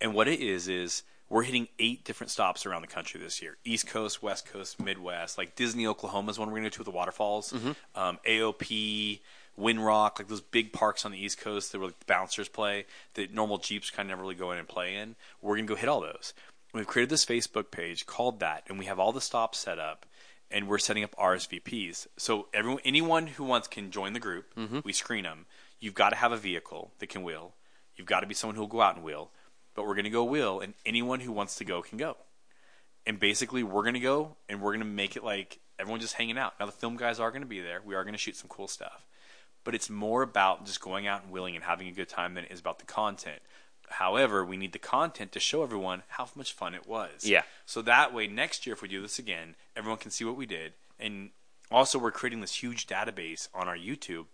And what it is, is we're hitting eight different stops around the country this year. East Coast, West Coast, Midwest, like Disney, Oklahoma is one we're going to go to with the waterfalls. Mm-hmm. Um, A O P, Windrock, like those big parks on the East Coast that were like the bouncers play that normal Jeeps kind of never really go in and play in. We're going to go hit all those. We've created this Facebook page called that, and we have all the stops set up, and we're setting up R S V Ps. So everyone, anyone who wants can join the group. Mm-hmm. We screen them. You've got to have a vehicle that can wheel. You've got to be someone who will go out and wheel. But we're going to go wheel, and anyone who wants to go can go. And basically, we're going to go, and we're going to make it like everyone just hanging out. Now, the film guys are going to be there. We are going to shoot some cool stuff. But it's more about just going out and wheeling and having a good time than it is about the content. However, we need the content to show everyone how much fun it was. Yeah. So that way, next year, if we do this again, everyone can see what we did. And also, we're creating this huge database on our YouTube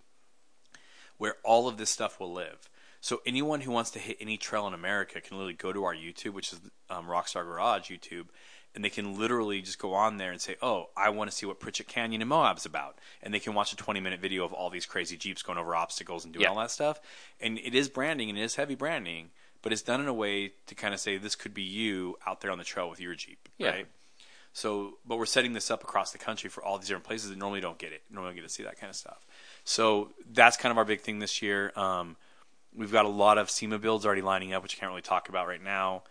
where all of this stuff will live. So anyone who wants to hit any trail in America can literally go to our YouTube, which is um, Rockstar Garage YouTube, and they can literally just go on there and say, oh, I want to see what Pritchett Canyon and Moab's about. And they can watch a twenty-minute video of all these crazy Jeeps going over obstacles and doing yeah. all that stuff. And it is branding, and it is heavy branding, but it's done in a way to kind of say this could be you out there on the trail with your Jeep, yeah. right? So, but we're setting this up across the country for all these different places that normally don't get it, normally don't get to see that kind of stuff. So that's kind of our big thing this year. Um, we've got a lot of SEMA builds already lining up, which I can't really talk about right now.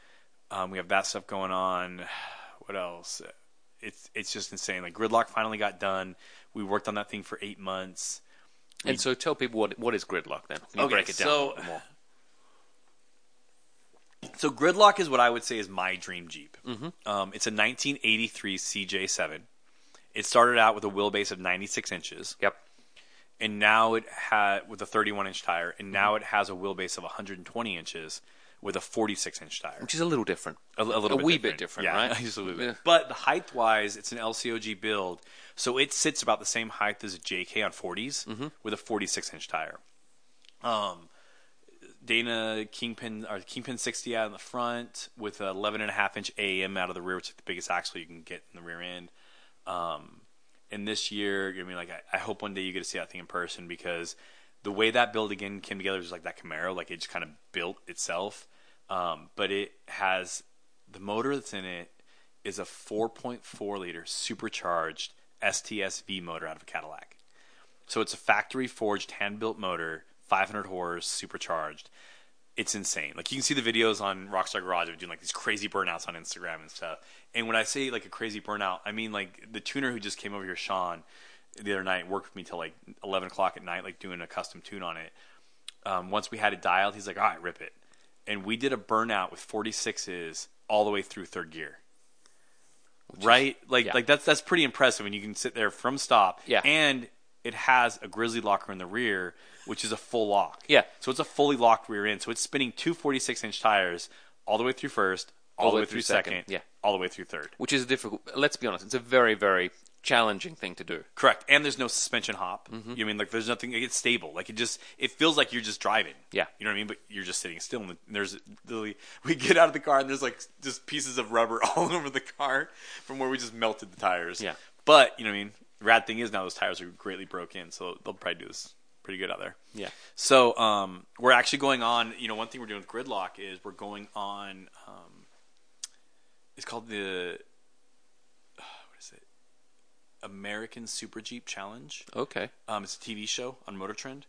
Um, we have that stuff going on. What else? It's it's just insane. Like Gridlock finally got done. We worked on that thing for eight months. We... And so tell people what what is Gridlock then? Can you okay, break it down so, a little more? So Gridlock is what I would say is my dream Jeep. Mm-hmm. Um, it's a nineteen eighty-three C J seven. It started out with a wheelbase of ninety-six inches. Yep. And now it had with a thirty-one inch tire, and now mm-hmm. it has a wheelbase of one hundred twenty inches. With a forty-six inch tire, which is a little different, a, a little, a bit wee different. bit different, yeah, right? Absolutely. Yeah. But the height-wise, it's an L C O G build, so it sits about the same height as a J K on forties mm-hmm. with a forty-six inch tire. Um, Dana Kingpin or Kingpin sixty out in the front with an eleven and a half inch A M out of the rear, which is the biggest axle you can get in the rear end. Um, and this year, I mean, like I, I hope one day you get to see that thing in person, because the way that build again came together is just like that Camaro, like it just kind of built itself. Um, but it has the motor that's in it is a four point four liter supercharged S T S V motor out of a Cadillac. So it's a factory forged, hand built motor. five hundred horse, supercharged. It's insane. Like, you can see the videos on Rockstar Garage of doing like these crazy burnouts on Instagram and stuff. And when I say like a crazy burnout, I mean like the tuner who just came over here, Sean, the other night, worked with me till like eleven o'clock at night, like doing a custom tune on it. Um, once we had it dialed, he's like, all right, rip it. And we did a burnout with forty-sixes all the way through third gear. Which right? Is, like, yeah. like that's, that's pretty impressive when you can sit there from stop. Yeah. And it has a grizzly locker in the rear, which is a full lock. Yeah. So it's a fully locked rear end. So it's spinning two forty-six inch tires all the way through first, all, all the way, way through second, second, yeah, all the way through third. Which is difficult. Let's be honest. It's a very, very challenging thing to do. Correct. And there's no suspension hop. Mm-hmm. You know what I mean? Like, there's nothing. It's stable. Like, it just, it feels like you're just driving. Yeah. You know what I mean? But you're just sitting still. And there's really, we get out of the car and there's like just pieces of rubber all over the car from where we just melted the tires. Yeah. But, you know what I mean? Rad thing is now those tires are greatly broken, so they'll probably do this pretty good out there. Yeah. So um, we're actually going on. You know, one thing we're doing with Gridlock is we're going on. Um, it's called the uh, what is it? American Super Jeep Challenge. Okay. Um, it's a T V show on Motor Trend,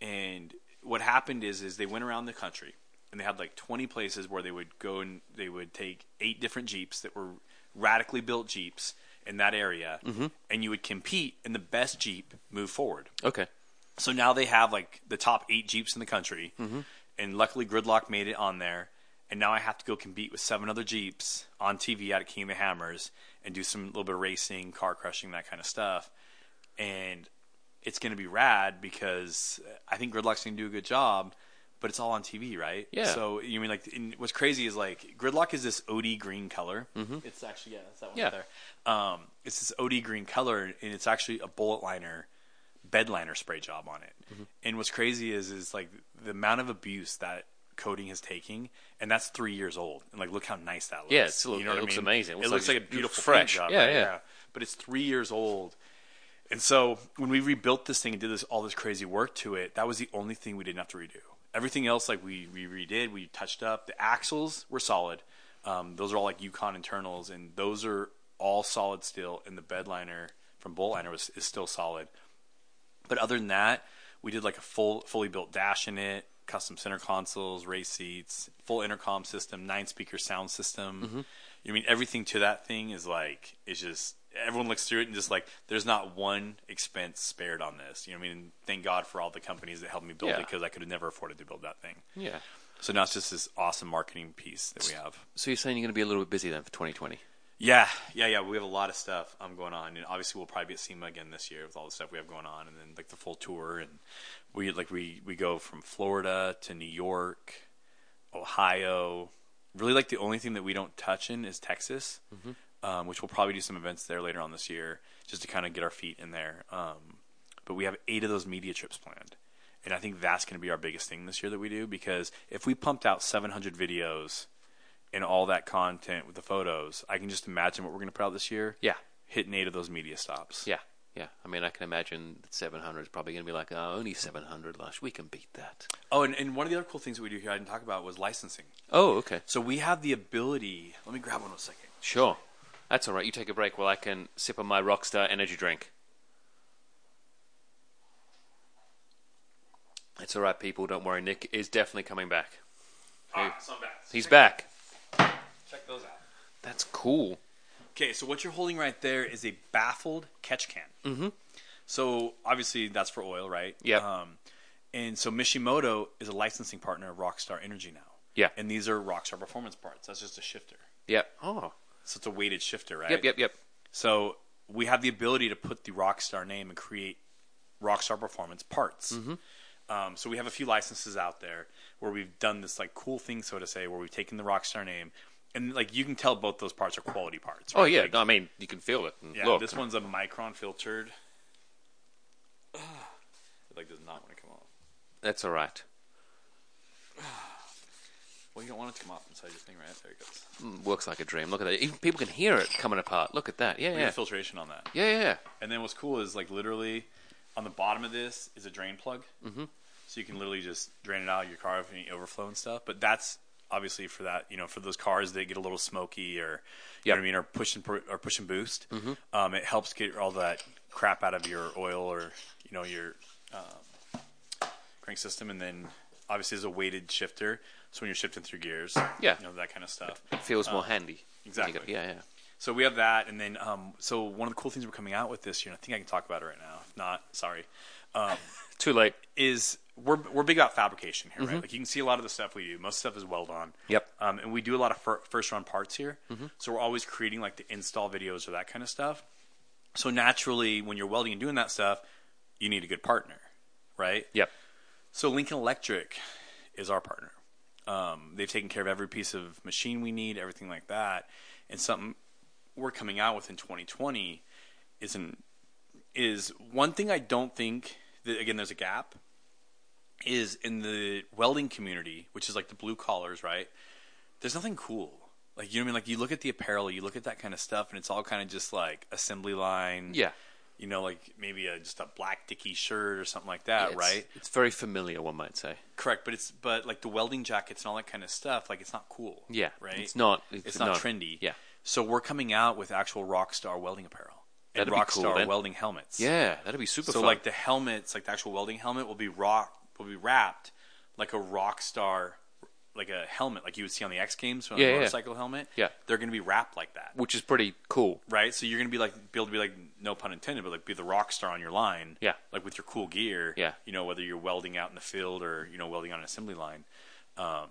and what happened is is they went around the country and they had like twenty places where they would go and they would take eight different Jeeps that were radically built Jeeps in that area, mm-hmm. and you would compete, and the best Jeep move forward. Okay. So now they have like the top eight Jeeps in the country, mm-hmm. and luckily Gridlock made it on there, and now I have to go compete with seven other Jeeps on T V out at King of the Hammers and do some little bit of racing, car crushing, that kind of stuff. And it's going to be rad because I think Gridlock's going to do a good job, but it's all on T V, right? Yeah. So you mean like, and what's crazy is like Gridlock is this O D green color. Mm-hmm. It's actually, yeah, that's that one yeah. right there. Um, it's this O D green color, and it's actually a bullet liner, bed liner spray job on it. Mm-hmm. And what's crazy is, is like the amount of abuse that coating is taking, and that's three years old. And like, look how nice that looks. Yeah, it's, you know it what looks I mean? Amazing. It looks, it looks like, like a beautiful fresh paint job. Yeah, right? yeah, yeah. But it's three years old. And so when we rebuilt this thing and did this all this crazy work to it, that was the only thing we didn't have to redo. Everything else, like, we, we redid, we touched up. The axles were solid. Um, those are all, like, Yukon internals, and those are all solid still, and the bed liner from Bull Liner was, is still solid. But other than that, we did, like, a full fully built dash in it, custom center consoles, race seats, full intercom system, nine-speaker sound system. Mm-hmm. You know, I mean, everything to that thing is, like, it's just – everyone looks through it and just, like, there's not one expense spared on this. You know what I mean? And thank God for all the companies that helped me build yeah. it, because I could have never afforded to build that thing. Yeah. So now it's just this awesome marketing piece that we have. So you're saying you're going to be a little bit busy then for twenty twenty? Yeah. Yeah, yeah. We have a lot of stuff um, going on. And obviously we'll probably be at SEMA again this year with all the stuff we have going on, and then, like, the full tour. And we like we, we go from Florida to New York, Ohio. Really, like, the only thing that we don't touch in is Texas, mm-hmm. um, which we'll probably do some events there later on this year just to kind of get our feet in there. Um, but we have eight of those media trips planned, and I think that's going to be our biggest thing this year that we do, because if we pumped out seven hundred videos and all that content with the photos, I can just imagine what we're going to put out this year. Yeah. Hitting eight of those media stops. Yeah. Yeah, I mean, I can imagine that seven hundred is probably going to be like, oh, only seven hundred last. We can beat that. Oh, and, and one of the other cool things that we do here I didn't talk about was licensing. Oh, okay. So we have the ability. Let me grab one in a second. Sure. That's all right. You take a break while I can sip on my Rockstar energy drink. That's all right, people. Don't worry. Nick is definitely coming back. All right, so I'm back. He's back. Check those out. That's cool. Okay, so what you're holding right there is a baffled catch can. Mm-hmm. So obviously that's for oil, right? Yeah. Um, and so Mishimoto is a licensing partner of Rockstar Energy now. Yeah. And these are Rockstar Performance parts. That's just a shifter. Yep. Oh. So it's a weighted shifter, right? Yep, yep, yep. So we have the ability to put the Rockstar name and create Rockstar Performance parts. Mm-hmm. Um, so we have a few licenses out there where we've done this like cool thing, so to say, where we've taken the Rockstar name. And, like, you can tell both those parts are quality parts. Right? Oh, yeah. Like, no, I mean, you can feel it. Yeah, look. This one's a micron filtered. It, like, does not want to come off. That's all right. Well, you don't want it to come off inside your thing, right? There it goes. Mm, works like a dream. Look at that. Even people can hear it coming apart. Look at that. Yeah, we yeah. filtration on that. Yeah, yeah, yeah. And then what's cool is, like, literally on the bottom of this is a drain plug. Mm-hmm. So you can literally just drain it out of your car if any overflow and stuff. But that's obviously for that, you know, for those cars that get a little smoky or, you yep. know what I mean, or push and, or push and boost. Mm-hmm. Um, it helps get all that crap out of your oil or, you know, your um, crank system. And then obviously there's a weighted shifter. So when you're shifting through gears, yeah. you know, that kind of stuff. It feels um, more handy. Exactly. Go, yeah, yeah. So we have that. And then, um, so one of the cool things we're coming out with this year, and I think I can talk about it right now. If not, sorry. Um, Too late. Is we're we're big about fabrication here, mm-hmm. right? Like you can see a lot of the stuff we do. Most stuff is weld on. Yep. Um, and we do a lot of fir- first run parts here. Mm-hmm. So we're always creating like the install videos or that kind of stuff. So naturally, when you're welding and doing that stuff, you need a good partner, right? Yep. So Lincoln Electric is our partner. Um, they've taken care of every piece of machine we need, everything like that. And something we're coming out with in twenty twenty is an, is one thing I don't think that, again, there's a gap is in the welding community, which is like the blue collars, right? There's nothing cool. Like, you know what I mean? Like you look at the apparel, you look at that kind of stuff and it's all kind of just like assembly line. Yeah. You know, like maybe a, just a black Dickie shirt or something like that, yeah, it's, right? It's very familiar, one might say. Correct, but it's but like the welding jackets and all that kind of stuff, like it's not cool. Yeah, right. It's not. It's, it's not, not trendy. Yeah. So we're coming out with actual Rockstar welding apparel and that'd Rockstar cool, welding helmets. Yeah, that'd be super. So fun. Like the helmets, like the actual welding helmet, will be rock will be wrapped like a Rockstar. Like a helmet, like you would see on the X Games, on yeah, a motorcycle yeah. helmet. Yeah, they're going to be wrapped like that, which is pretty cool, right? So you're going to be like, be able to be like, no pun intended, but like be the rock star on your line. Yeah, like with your cool gear. Yeah, you know whether you're welding out in the field or you know welding on an assembly line. Um,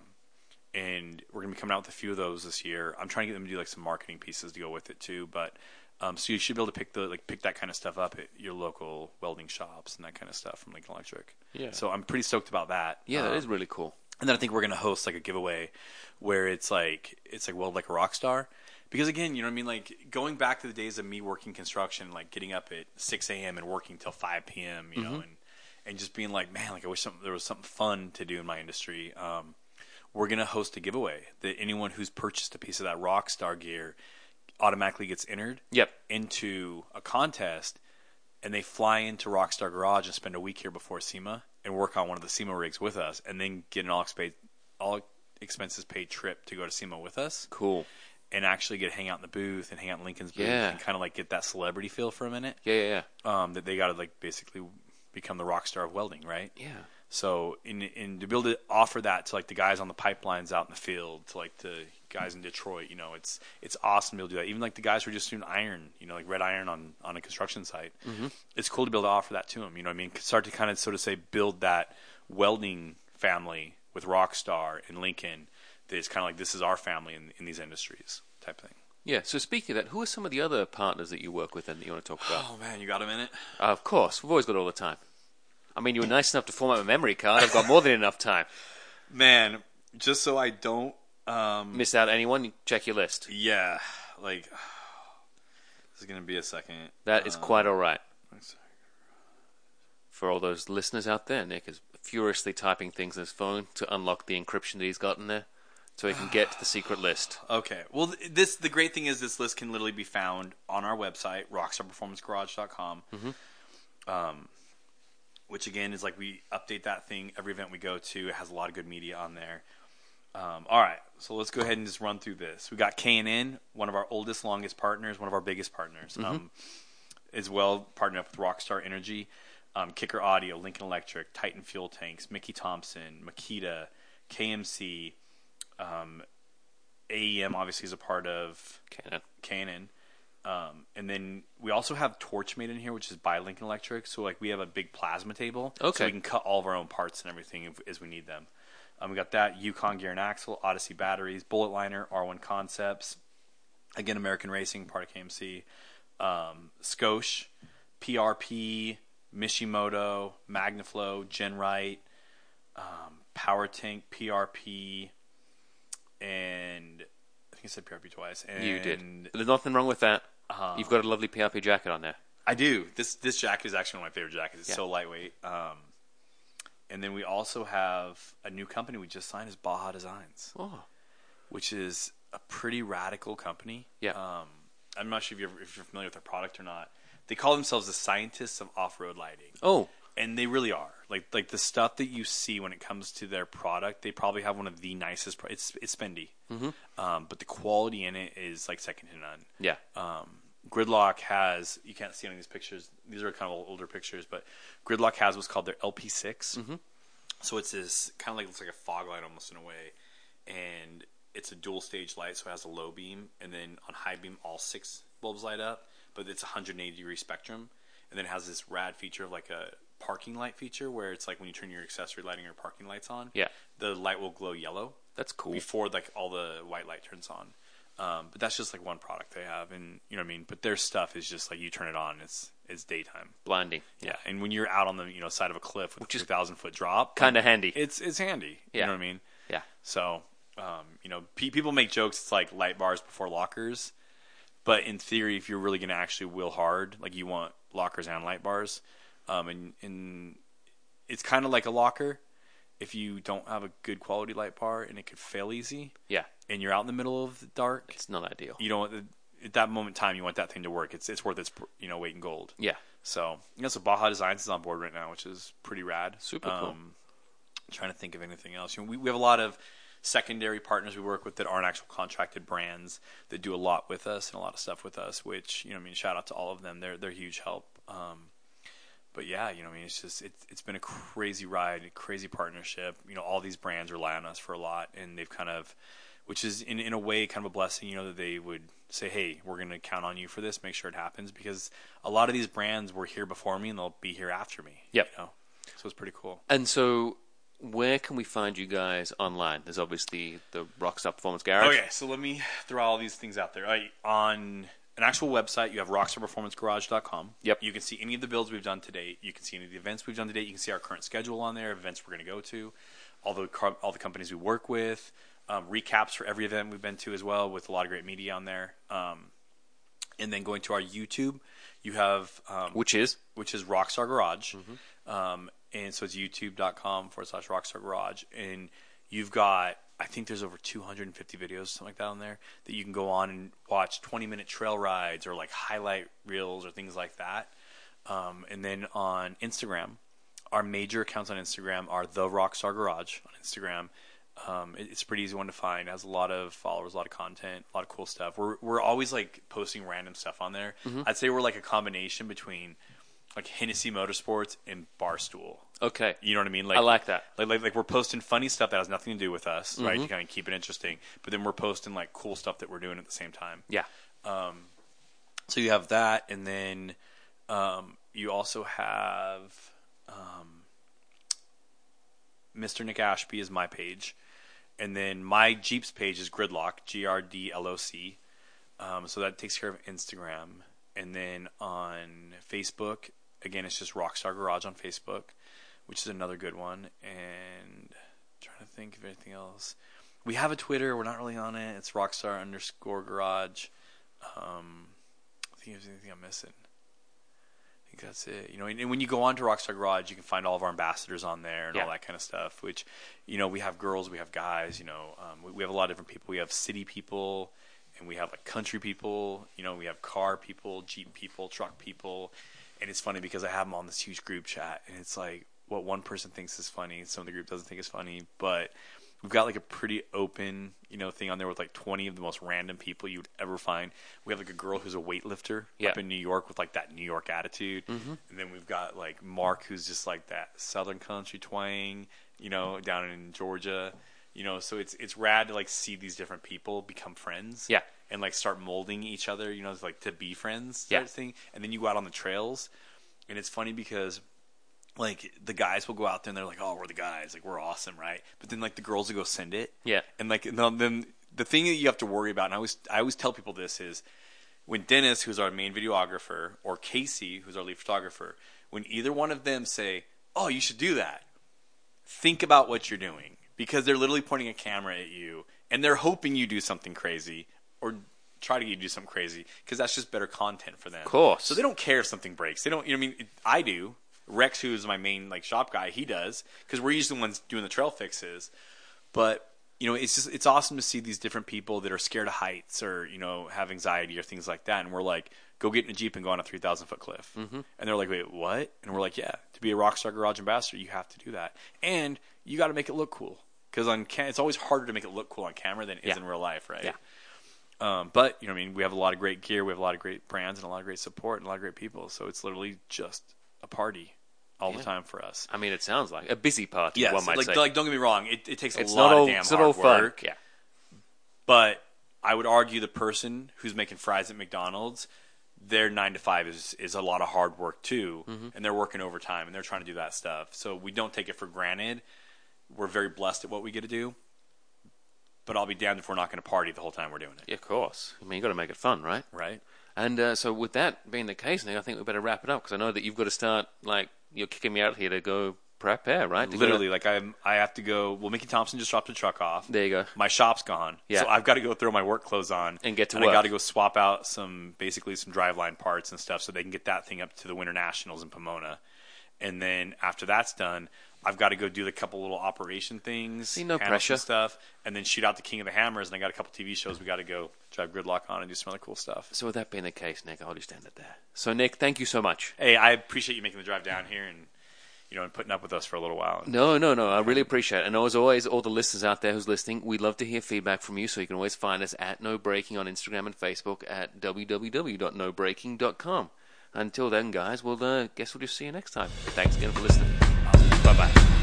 and we're going to be coming out with a few of those this year. I'm trying to get them to do like some marketing pieces to go with it too, but um, so you should be able to pick the like pick that kind of stuff up at your local welding shops and that kind of stuff from Lincoln Electric. Yeah, so I'm pretty stoked about that. Yeah, um, that is really cool. And then I think we're gonna host like a giveaway, where it's like it's like weld like a rock star, because again, you know what I mean. Like going back to the days of me working construction, like getting up at six a.m. and working till five p.m. You mm-hmm. know, and and just being like, man, like I wish some, there was something fun to do in my industry. Um, we're gonna host a giveaway that anyone who's purchased a piece of that rock star gear automatically gets entered. Yep. Into a contest, and they fly into Rockstar Garage and spend a week here before SEMA. And work on one of the SEMA rigs with us, and then get an all, exp- all expenses paid trip to go to SEMA with us. Cool. And actually get to hang out in the booth and hang out in Lincoln's booth yeah. and kind of like get that celebrity feel for a minute. Yeah, yeah, yeah. Um, that they got to like basically become the rock star of welding, right? Yeah. So in in to be able to offer that to like the guys on the pipelines out in the field, to like the guys in Detroit, you know, it's it's awesome to be able to do that. Even like the guys who are just doing iron, you know, like red iron on, on a construction site. Mm-hmm. It's cool to be able to offer that to them. You know what I mean? Start to kind of, so to say, build that welding family with Rockstar and Lincoln that is kind of like, this is our family in, in these industries type thing. Yeah. So speaking of that, who are some of the other partners that you work with and that you want to talk about? Oh, man, you got a minute? Uh, of course. We've always got all the time. I mean, you were nice enough to format my memory card. I've got more than enough time. Man, just so I don't Um, miss out anyone, check your list. Yeah, like this is going to be a second. That um, is quite all right. For all those listeners out there, Nick is furiously typing things on his phone to unlock the encryption that he's got in there so he can get to the secret list. Okay. Well, this the great thing is this list can literally be found on our website, rockstar performance garage dot com. Mm-hmm. Um which again is like we update that thing every event we go to. It has a lot of good media on there. Um, all right, so let's go ahead and just run through this. We got K and N, one of our oldest, longest partners, one of our biggest partners. Mm-hmm. Um, as well, partnered up with Rockstar Energy, um, Kicker Audio, Lincoln Electric, Titan Fuel Tanks, Mickey Thompson, Makita, K M C, um, A E M obviously is a part of K and N. Um, and then we also have Torch made in here, which is by Lincoln Electric. So like we have a big plasma table, okay. So we can cut all of our own parts and everything if, as we need them. Um, we got that, Yukon Gear and Axle, Odyssey Batteries, Bullet Liner, R one Concepts, again, American Racing, part of K M C, um, Skosh, P R P, Mishimoto, Magnaflow, GenRight, um, Power Tank, P R P, and I think I said P R P twice. And you did. There's nothing wrong with that. Um, You've got a lovely P R P jacket on there. I do. This this jacket is actually one of my favorite jackets. It's yeah. so lightweight. Um, And then we also have a new company we just signed is Baja Designs, oh. which is a pretty radical company. Yeah. Um, I'm not sure if you're, if you're familiar with their product or not. They call themselves the scientists of off-road lighting. Oh. And they really are. Like like the stuff that you see when it comes to their product, they probably have one of the nicest. Pro- it's it's spendy, mm-hmm. um, but the quality in it is like second to none. Yeah. Um, Gridlock has, you can't see any of these pictures. These are kind of older pictures, but Gridlock has what's called their L P six. Mm-hmm. So it's this kind of like, looks like a fog light almost in a way. And it's a dual stage light. So it has a low beam. And then on high beam, all six bulbs light up, but it's a one hundred eighty degree spectrum. And then it has this rad feature of like a parking light feature where it's like when you turn your accessory lighting or parking lights on, yeah, the light will glow yellow. That's cool. Before like all the white light turns on. Um, but that's just like one product they have, and you know what I mean. But their stuff is just like you turn it on, it's it's daytime blinding. Yeah, yeah. And when you're out on the you know side of a cliff with a two thousand foot drop, kind of like, handy. It's it's handy. Yeah. You know what I mean. Yeah. So, um, you know, pe- people make jokes. It's like light bars before lockers, but in theory, if you're really gonna actually will hard, like you want lockers and light bars, um, and and it's kind of like a locker. If you don't have a good quality light bar and it could fail easy, yeah, and you're out in the middle of the dark, it's not ideal. You don't want the, at that moment in time you want that thing to work. It's it's worth its you know weight in gold. Yeah. So you know, so Baja Designs is on board right now, which is pretty rad. Super um, cool. I'm trying to think of anything else. You know, we we have a lot of secondary partners we work with that aren't actual contracted brands that do a lot with us and a lot of stuff with us. Which you know I mean shout out to all of them. They're they're huge help. Um, But yeah, you know, I mean, it's just it's it's been a crazy ride, a crazy partnership. You know, all these brands rely on us for a lot, and they've kind of, which is in in a way kind of a blessing. You know, that they would say, "Hey, we're going to count on you for this. Make sure it happens," because a lot of these brands were here before me, and they'll be here after me. Yep. You know? So it's pretty cool. And so, where can we find you guys online? There's obviously the Rockstar Performance Garage. Okay, so let me throw all these things out there. All right, on. An actual website, you have rockstar performance garage dot com. Yep. You can see any of the builds we've done today. You can see any of the events we've done today. You can see our current schedule on there, events we're going to go to, all the car- all the companies we work with, um, recaps for every event we've been to as well, with a lot of great media on there. Um, and then going to our YouTube, you have um, which is which is Rockstar Garage, mm-hmm. um, and so it's youtube.com forward slash Rockstar Garage, and you've got. I think there's over two hundred fifty videos, something like that on there, that you can go on and watch twenty minute trail rides or like highlight reels or things like that. Um, and then on Instagram, our major accounts on Instagram are The Rockstar Garage on Instagram. Um, it, it's a pretty easy one to find. It has a lot of followers, a lot of content, a lot of cool stuff. We're we're always like posting random stuff on there. Mm-hmm. I'd say we're like a combination between like Hennessy Motorsports and Barstool. Okay. You know what I mean? Like, I like that. Like, like like we're posting funny stuff that has nothing to do with us, mm-hmm. right? To kind of keep it interesting. But then we're posting like cool stuff that we're doing at the same time. Yeah. Um, so you have that. And then um, you also have um, Mister Nick Ashby is my page. And then my Jeeps page is Gridlock, G R D L O C. Um, so that takes care of Instagram. And then on Facebook, again, it's just Rockstar Garage on Facebook. Which is another good one, and I'm trying to think of anything else. We have a Twitter. We're not really on it. It's Rockstar underscore Garage. Um, I think there's anything I'm missing. I think that's it. You know, and, and when you go on to Rockstar Garage, you can find all of our ambassadors on there and yeah. all that kind of stuff. Which, you know, we have girls, we have guys. You know, um, we, we have a lot of different people. We have city people, and we have like country people. You know, we have car people, Jeep people, truck people, and it's funny because I have them on this huge group chat, and it's like. What one person thinks is funny, some of the group doesn't think is funny, but we've got like a pretty open, you know, thing on there with like twenty of the most random people you'd ever find. We have like a girl who's a weightlifter yeah. up in New York with like that New York attitude, mm-hmm. and then we've got like Mark who's just like that Southern country twang, you know, down in Georgia, you know. So it's it's rad to like see these different people become friends, yeah, and like start molding each other, you know, like to be friends, yeah. thing. And then you go out on the trails, and it's funny because. Like the guys will go out there and they're like, "Oh, we're the guys, like we're awesome, right?" But then like the girls will go send it, yeah. And like and then the thing that you have to worry about, and I always I always tell people this is when Dennis, who's our main videographer, or Casey, who's our lead photographer, when either one of them say, "Oh, you should do that," think about what you're doing because they're literally pointing a camera at you and they're hoping you do something crazy or. Try to get you to do something crazy because that's just better content for them. Of course. So they don't care if something breaks. They don't. You know, what I mean, it, I do. Rex, who is my main like shop guy, he does, because we're usually the ones doing the trail fixes. But you know, it's just it's awesome to see these different people that are scared of heights or, you know, have anxiety or things like that. And we're like, go get in a Jeep and go on a three thousand foot cliff. Mm-hmm. And they're like, wait, what? And we're like, yeah, to be a Rockstar Garage ambassador, you have to do that. And you got to make it look cool. Because on cam- it's always harder to make it look cool on camera than it yeah. is in real life, right? Yeah. Um, but, you know, I mean, we have a lot of great gear. We have a lot of great brands and a lot of great support and a lot of great people. So it's literally just a party. All yeah. the time for us. I mean, it sounds like a busy party. Yes, one might like, say. like don't get me wrong, it, it takes it's a lot all, of damn it's hard all fun. work. Yeah, but I would argue the person who's making fries at McDonald's, their nine to five is is a lot of hard work too, mm-hmm. and they're working overtime and they're trying to do that stuff. So we don't take it for granted. We're very blessed at what we get to do. But I'll be damned if we're not going to party the whole time we're doing it. Yeah, of course. I mean, you got to make it fun, right? Right. And uh, so with that being the case, Nick, I think we better wrap it up, because I know that you've got to start, like, you're kicking me out here to go prepare, right? To Literally, like, I'm, I have to go. Well, Mickey Thompson just dropped the truck off. There you go. My shop's gone. Yeah. So I've got to go throw my work clothes on. And get to and work. And I've got to go swap out some, basically some driveline parts and stuff so they can get that thing up to the Winter Nationals in Pomona. And then after that's done, I've got to go do the couple little operation things. See, no pressure. Stuff, and then shoot out the King of the Hammers. And I got a couple T V shows we got to go drive gridlock on and do some other cool stuff. So with that being the case, Nick, I'll just stand it there. So, Nick, thank you so much. Hey, I appreciate you making the drive down here and, you know, and putting up with us for a little while. And, no, no, no. I really appreciate it. And as always, all the listeners out there who's listening, we'd love to hear feedback from you. So you can always find us at No Braking on Instagram and Facebook at w w w dot no braking dot com. Until then, guys, we'll uh, guess we'll just see you next time. Thanks again for listening. Bye-bye.